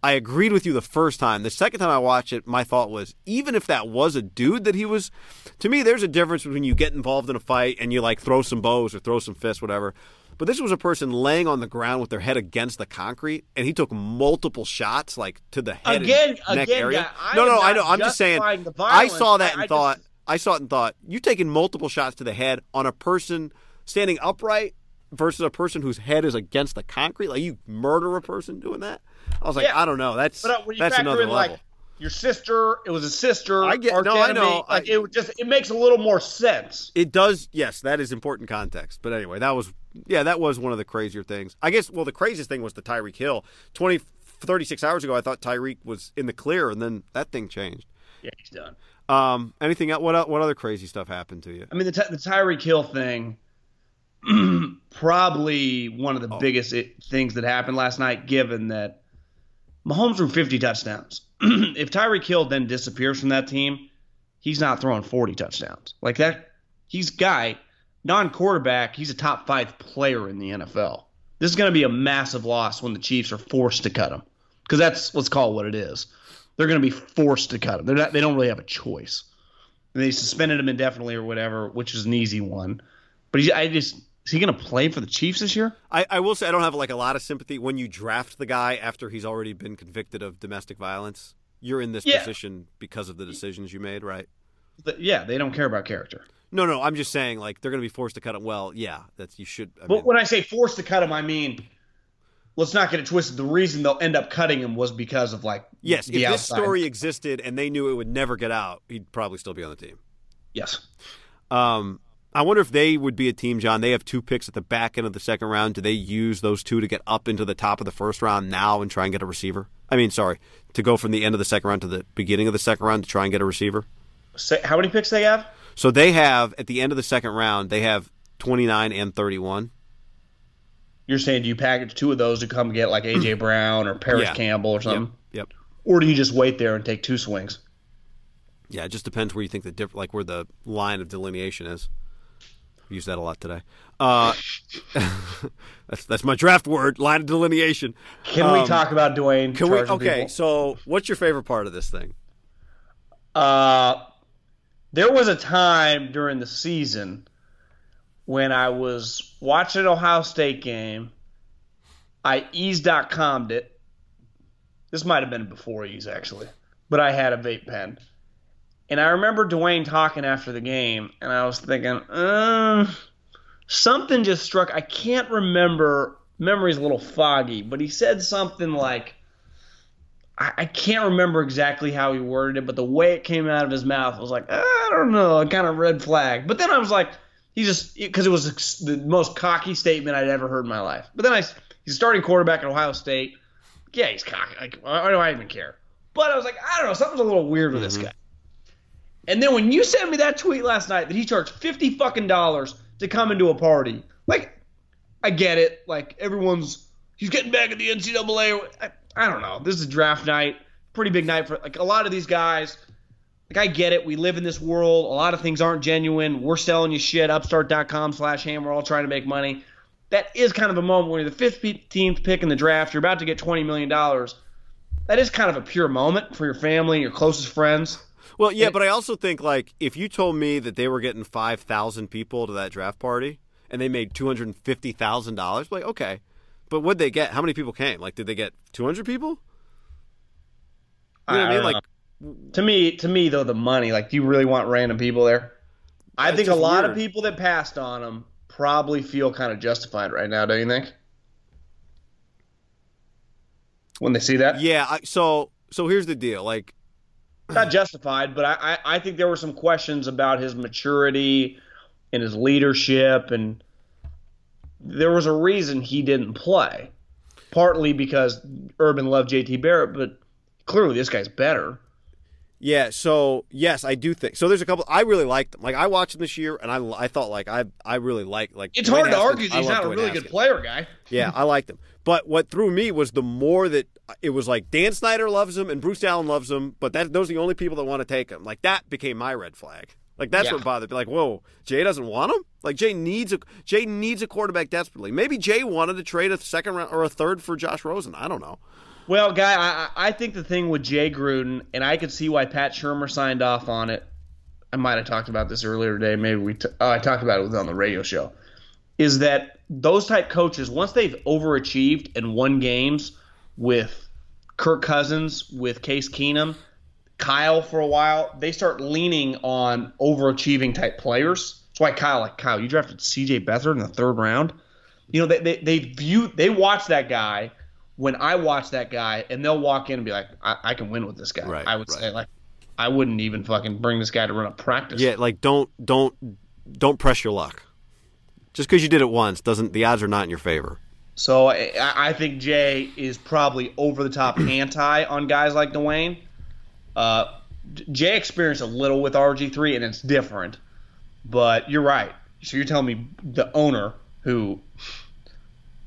I agreed with you the first time. The second time I watched it, my thought was, even if that was a dude that he was, to me, there's a difference between you get involved in a fight and you like throw some bows or throw some fists, whatever. But this was a person laying on the ground with their head against the concrete, and he took multiple shots, like to the head again, and neck again, area. Yeah, I no, no, I know. I'm just saying. I saw that and I thought. Just... I saw it and thought, you taking multiple shots to the head on a person standing upright versus a person whose head is against the concrete? Like, you murder a person doing that? I was like, yeah. I don't know. That's but when you that's another in, level. Like, your sister, it was a sister. I get, no, enemy, I know. Like, I, it just it makes a little more sense. It does. Yes, that is important context. But anyway, that was yeah, that was one of the crazier things. I guess. Well, the craziest thing was the Tyreek Hill. Twenty thirty-six hours ago, I thought Tyreek was in the clear, and then that thing changed. Yeah, he's done. Um, anything else? What what other crazy stuff happened to you? I mean, the, the Tyreek Hill thing, probably one of the oh. biggest it, things that happened last night, given that Mahomes threw fifty touchdowns. If Tyreek Hill then disappears from that team, he's not throwing forty touchdowns. Like that, he's guy, non-quarterback, he's a top five player in the N F L. This is going to be a massive loss when the Chiefs are forced to cut him, because that's, let's call it what it is. They're going to be forced to cut him. They're not. They don't really have a choice. And they suspended him indefinitely or whatever, which is an easy one. But he, I just is he going to play for the Chiefs this year? I, I will say I don't have like a lot of sympathy when you draft the guy after he's already been convicted of domestic violence. You're in this yeah. position because of the decisions you made, right? But yeah, they don't care about character. No, no, I'm just saying like they're going to be forced to cut him. Well, yeah, that's you should. I but mean, when I say forced to cut him, I mean. Let's not get it twisted. The reason they'll end up cutting him was because of, like, yes, the if outside. This story existed and they knew it would never get out, he'd probably still be on the team. Yes. Um, I wonder if they would be a team, John. They have two picks at the back end of the second round. Do they use those two to get up into the top of the first round now and try and get a receiver? I mean, sorry, to go from the end of the second round to the beginning of the second round to try and get a receiver? So how many picks they have? So they have, at the end of the second round, they have twenty-nine and thirty-one. You're saying do you package two of those to come get like A J Brown or Paris yeah. Campbell or something? Yep. yep. Or do you just wait there and take two swings? Yeah, it just depends where you think the diff- like where the line of delineation is. I've used that a lot today. Uh, that's that's my draft word, line of delineation. Can um, we talk about Dwayne? Can we? Okay. People? So, what's your favorite part of this thing? Uh, there was a time during the season. When I was watching an Ohio State game, I ease dot com'd it. This might have been before Ease, actually. But I had a vape pen. And I remember Dwayne talking after the game, and I was thinking, uh, something just struck. I can't remember. Memory's a little foggy. But he said something like, I, I can't remember exactly how he worded it, but the way it came out of his mouth was like, I don't know, a kind of red flag. But then I was like, he just – because it was the most cocky statement I'd ever heard in my life. But then I – he's a starting quarterback at Ohio State. Yeah, he's cocky. Like, why do I even care? But I was like, I don't know. Something's a little weird with mm-hmm. this guy. And then when you sent me that tweet last night that he charged fifty fucking dollars to come into a party, like, I get it. Like, everyone's – he's getting back at the N C double A. I, I don't know. This is draft night. Pretty big night for – like, a lot of these guys – like, I get it. We live in this world. A lot of things aren't genuine. We're selling you shit. Upstart.com slash ham. We're all trying to make money. That is kind of a moment when you're the fifteenth pick in the draft. You're about to get twenty million dollars. That is kind of a pure moment for your family, your closest friends. Well, yeah, and, but I also think, like, if you told me that they were getting five thousand people to that draft party and they made two hundred fifty thousand dollars, like, okay. But what'd they get? How many people came? Like, did they get two hundred people? You know what I, I mean? Like know. to me, to me though, the money. Like, do you really want random people there? I think a lot weird. of people that passed on him probably feel kind of justified right now. Don't you think? When they see that, yeah. I, so, so here's the deal. Like, not justified, but I, I, I think there were some questions about his maturity and his leadership, and there was a reason he didn't play. Partly because Urban loved J T Barrett, but clearly this guy's better. Yeah, so, yes, I do think. So there's a couple. I really liked him. Like, I watched him this year, and I, I thought, like, I I really liked. Like, it's Dwayne hard to Haskins, argue that he's not a Dwayne really Haskins. good player, guy. Yeah, I liked him. But what threw me was the more that it was like Dan Snyder loves him and Bruce Allen loves him, but that those are the only people that want to take him. Like, that became my red flag. Like, that's yeah. what bothered me. Like, whoa, Jay doesn't want him? Like, Jay needs a Jay needs a quarterback desperately. Maybe Jay wanted to trade a second round or a third for Josh Rosen. I don't know. Well, Guy, I, I think the thing with Jay Gruden, and I could see why Pat Shurmur signed off on it. I might have talked about this earlier today. Maybe we t- oh, I talked about it on the radio show. Is that those type coaches, once they've overachieved and won games with Kirk Cousins, with Case Keenum, Kyle for a while, they start leaning on overachieving type players. That's why Kyle, like Kyle, you drafted C J Beathard in the third round. You know, they they they view they watch that guy. When I watch that guy, and they'll walk in and be like, I, I can win with this guy. Right, I would right. say, like, I wouldn't even fucking bring this guy to run a practice. Yeah, like, don't don't don't press your luck. Just because you did it once doesn't the odds are not in your favor. So I, I think Jay is probably over the top anti on guys like Dwayne. Uh, Jay experienced a little with R G three, and it's different. But you're right. So you're telling me the owner who.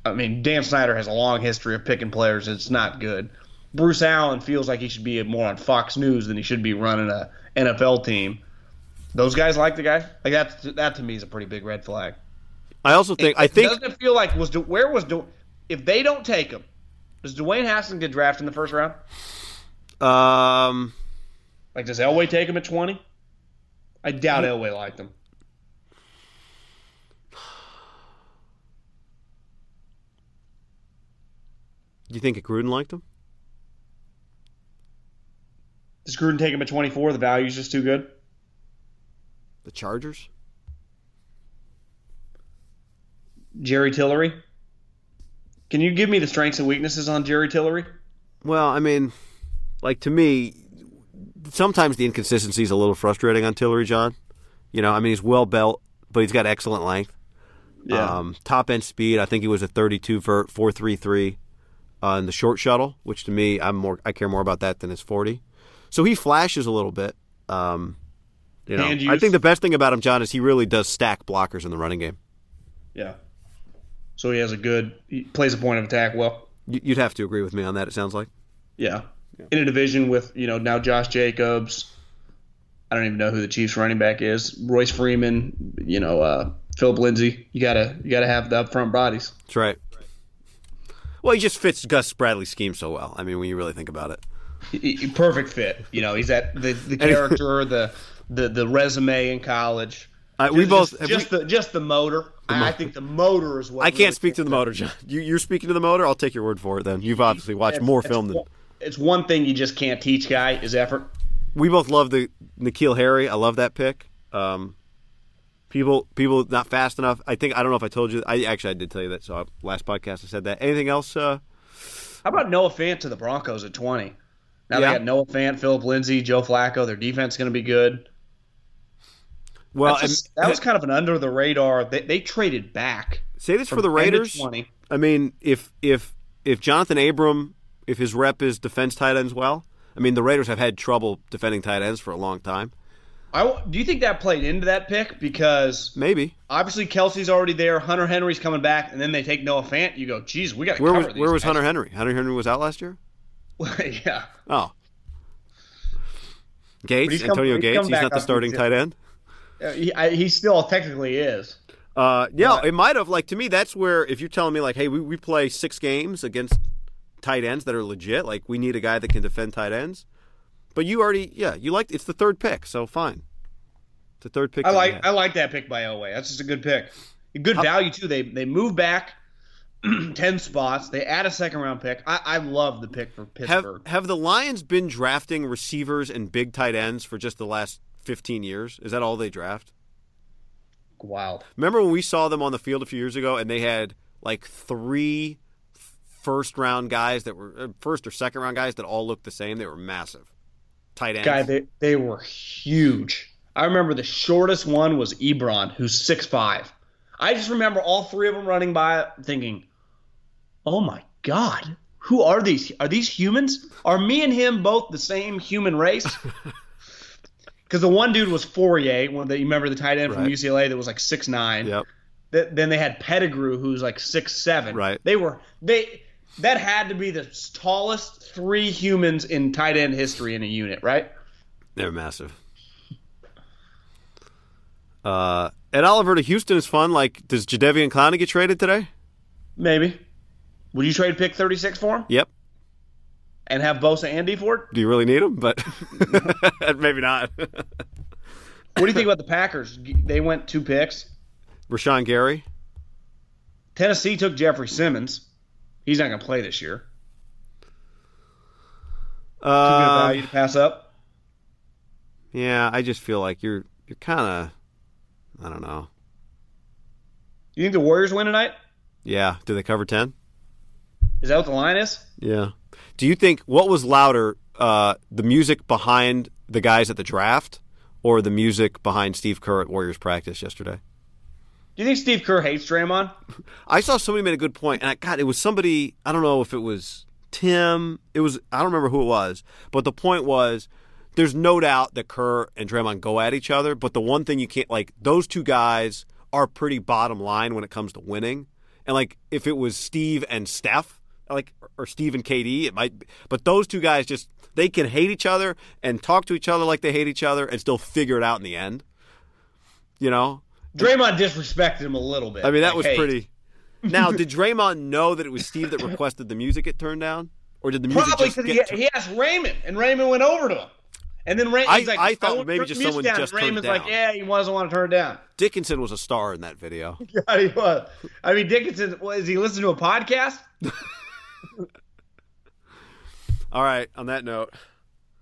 I mean, Dan Snyder has a long history of picking players. It's not good. Bruce Allen feels like he should be more on Fox News than he should be running a N F L team. Those guys like the guy. Like that. That to me is a pretty big red flag. I also think. It, I think. Doesn't it feel like was where was if they don't take him? Does Dwayne Haskins get drafted in the first round? Um, like does Elway take him at twenty? I doubt I, Elway liked him. Do you think Gruden liked him? Does Gruden take him at twenty-four? The value's just too good? The Chargers? Jerry Tillery? Can you give me the strengths and weaknesses on Jerry Tillery? Well, I mean, like to me, sometimes the inconsistency is a little frustrating on Tillery, John. You know, I mean, he's well built, but he's got excellent length. Yeah. Um, top-end speed, I think he was a thirty-two for four three three. On uh, the short shuttle, which to me, I'm more I care more about that than his forty. So he flashes a little bit. Um, you know, I think the best thing about him, John, is he really does stack blockers in the running game. Yeah. So he has a good he plays a point of attack well. You'd have to agree with me on that. It sounds like. Yeah. yeah. In a division with you know now Josh Jacobs, I don't even know who the Chiefs running back is. Royce Freeman, you know uh, Philip Lindsay. You gotta you gotta have the upfront bodies. That's right. Well, he just fits Gus Bradley's scheme so well. I mean, when you really think about it. He, he, perfect fit. You know, he's that the, the character, the, the the resume in college. Uh, we just, both just, just we, the just the motor. The I, motor. I think the motor is what I really can't speak to the motor, John. You you're speaking to the motor? I'll take your word for it then. You've obviously watched it's, more it's, film than it's one thing you just can't teach guy is effort. We both love the Nikhil Harry. I love that pick. Um, People, people, not fast enough. I think I don't know if I told you. I actually I did tell you that. So I, last podcast I said that. Anything else? Uh, How about Noah Fant to the Broncos at twenty? Now yeah. they got Noah Fant, Philip Lindsay, Joe Flacco. Their defense is going to be good. Well, and, a, that was kind of an under the radar. They, they traded back. Say this for the Raiders. I mean, if if if Jonathan Abram, if his rep is defense tight ends, well, I mean the Raiders have had trouble defending tight ends for a long time. I, do you think that played into that pick? Because maybe obviously Kelsey's already there, Hunter Henry's coming back, and then they take Noah Fant. You go, geez, we got to cover was, these Where guys. was Hunter Henry? Hunter Henry was out last year? yeah. Oh. Gates, he's Antonio come, he's Gates, he's not the starting tight end? Uh, he, I, he still technically is. Uh, yeah, but, it might have. Like, to me, that's where if you're telling me, like, hey, we, we play six games against tight ends that are legit, like we need a guy that can defend tight ends. But you already, yeah, you liked it's the third pick, so fine. It's the third pick. I like I like that pick by Elway. That's just a good pick. Good value too. They they move back. ten spots. They add a second-round pick. I, I love the pick for Pittsburgh. Have, have the Lions been drafting receivers and big tight ends for just the last fifteen years? Is that all they draft? Wild. Remember when we saw them on the field a few years ago and they had like three first-round guys that were – first or second-round guys that all looked the same? They were massive. Tight ends. Guy, they, they were huge. I remember the shortest one was Ebron, who's six foot five. I just remember all three of them running by thinking, oh, my God, who are these? Are these humans? Are me and him both the same human race? Because the one dude was Fourier, one that you remember the tight end right. from U C L A that was like six nine. Yep. Th- then they had Pettigrew, who's like six seven. Right. They were they that had to be the tallest three humans in tight end history in a unit, right? They're massive. Uh, Ed Oliver to Houston is fun. Like, does Jadeveon Clowney get traded today? Maybe. Would you trade pick thirty-six for him? Yep. And have Bosa and D Ford? Do you really need him? But maybe not. What do you think about the Packers? They went two picks. Rashawn Gary. Tennessee took Jeffrey Simmons. He's not going to play this year. Uh, Too good of value to pass up. Yeah, I just feel like you're you're kind of. I don't know. You think the Warriors win tonight? Yeah. Do they cover ten? Is that what the line is? Yeah. Do you think, what was louder, uh, the music behind the guys at the draft or the music behind Steve Kerr at Warriors practice yesterday? Do you think Steve Kerr hates Draymond? I saw somebody made a good point, and I, God, it was somebody, I don't know if it was Tim, it was, I don't remember who it was, but the point was, there's no doubt that Kerr and Draymond go at each other, but the one thing you can't, like, those two guys are pretty bottom line when it comes to winning. And, like, if it was Steve and Steph, like, or Steve and K D, it might be. But those two guys just, they can hate each other and talk to each other like they hate each other and still figure it out in the end. You know? Draymond disrespected him a little bit. I mean, that like, was hey. pretty. Now, did Draymond know that it was Steve that requested the music get turned down? Or did the music Probably just get Probably because he, he asked Raymond, and Raymond went over to him. And then Ray, I, like, I thought I maybe just someone down. just Raymond's turned down. Like, yeah, he doesn't want to turn it down. Dickinson was a star in that video. Yeah, he was. I mean, Dickinson, what, is he listening to a podcast? All right, on that note.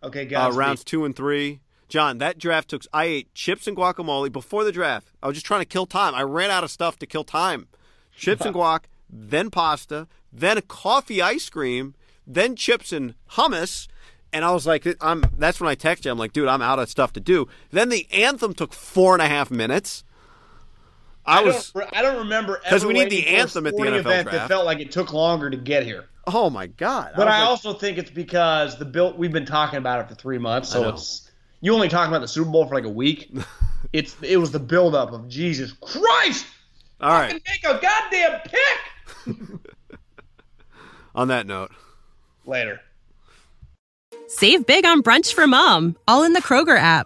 Okay, guys. Uh, rounds two and three. John, that draft took – I ate chips and guacamole before the draft. I was just trying to kill time. I ran out of stuff to kill time. Chips and guac, then pasta, then a coffee ice cream, then chips and hummus. And I was like, I'm, that's when I texted you. I'm like, dude, I'm out of stuff to do. Then the anthem took four and a half minutes. I, I was, don't, I don't remember because we need the anthem at the N F L draft. It felt like it took longer to get here. Oh my God! But I, I like, also think it's because the built. We've been talking about it for three months, so it's you only talking about the Super Bowl for like a week. it's it was the buildup of Jesus Christ. All right, I can make a goddamn pick. On that note, later. Save big on brunch for mom, all in the Kroger app.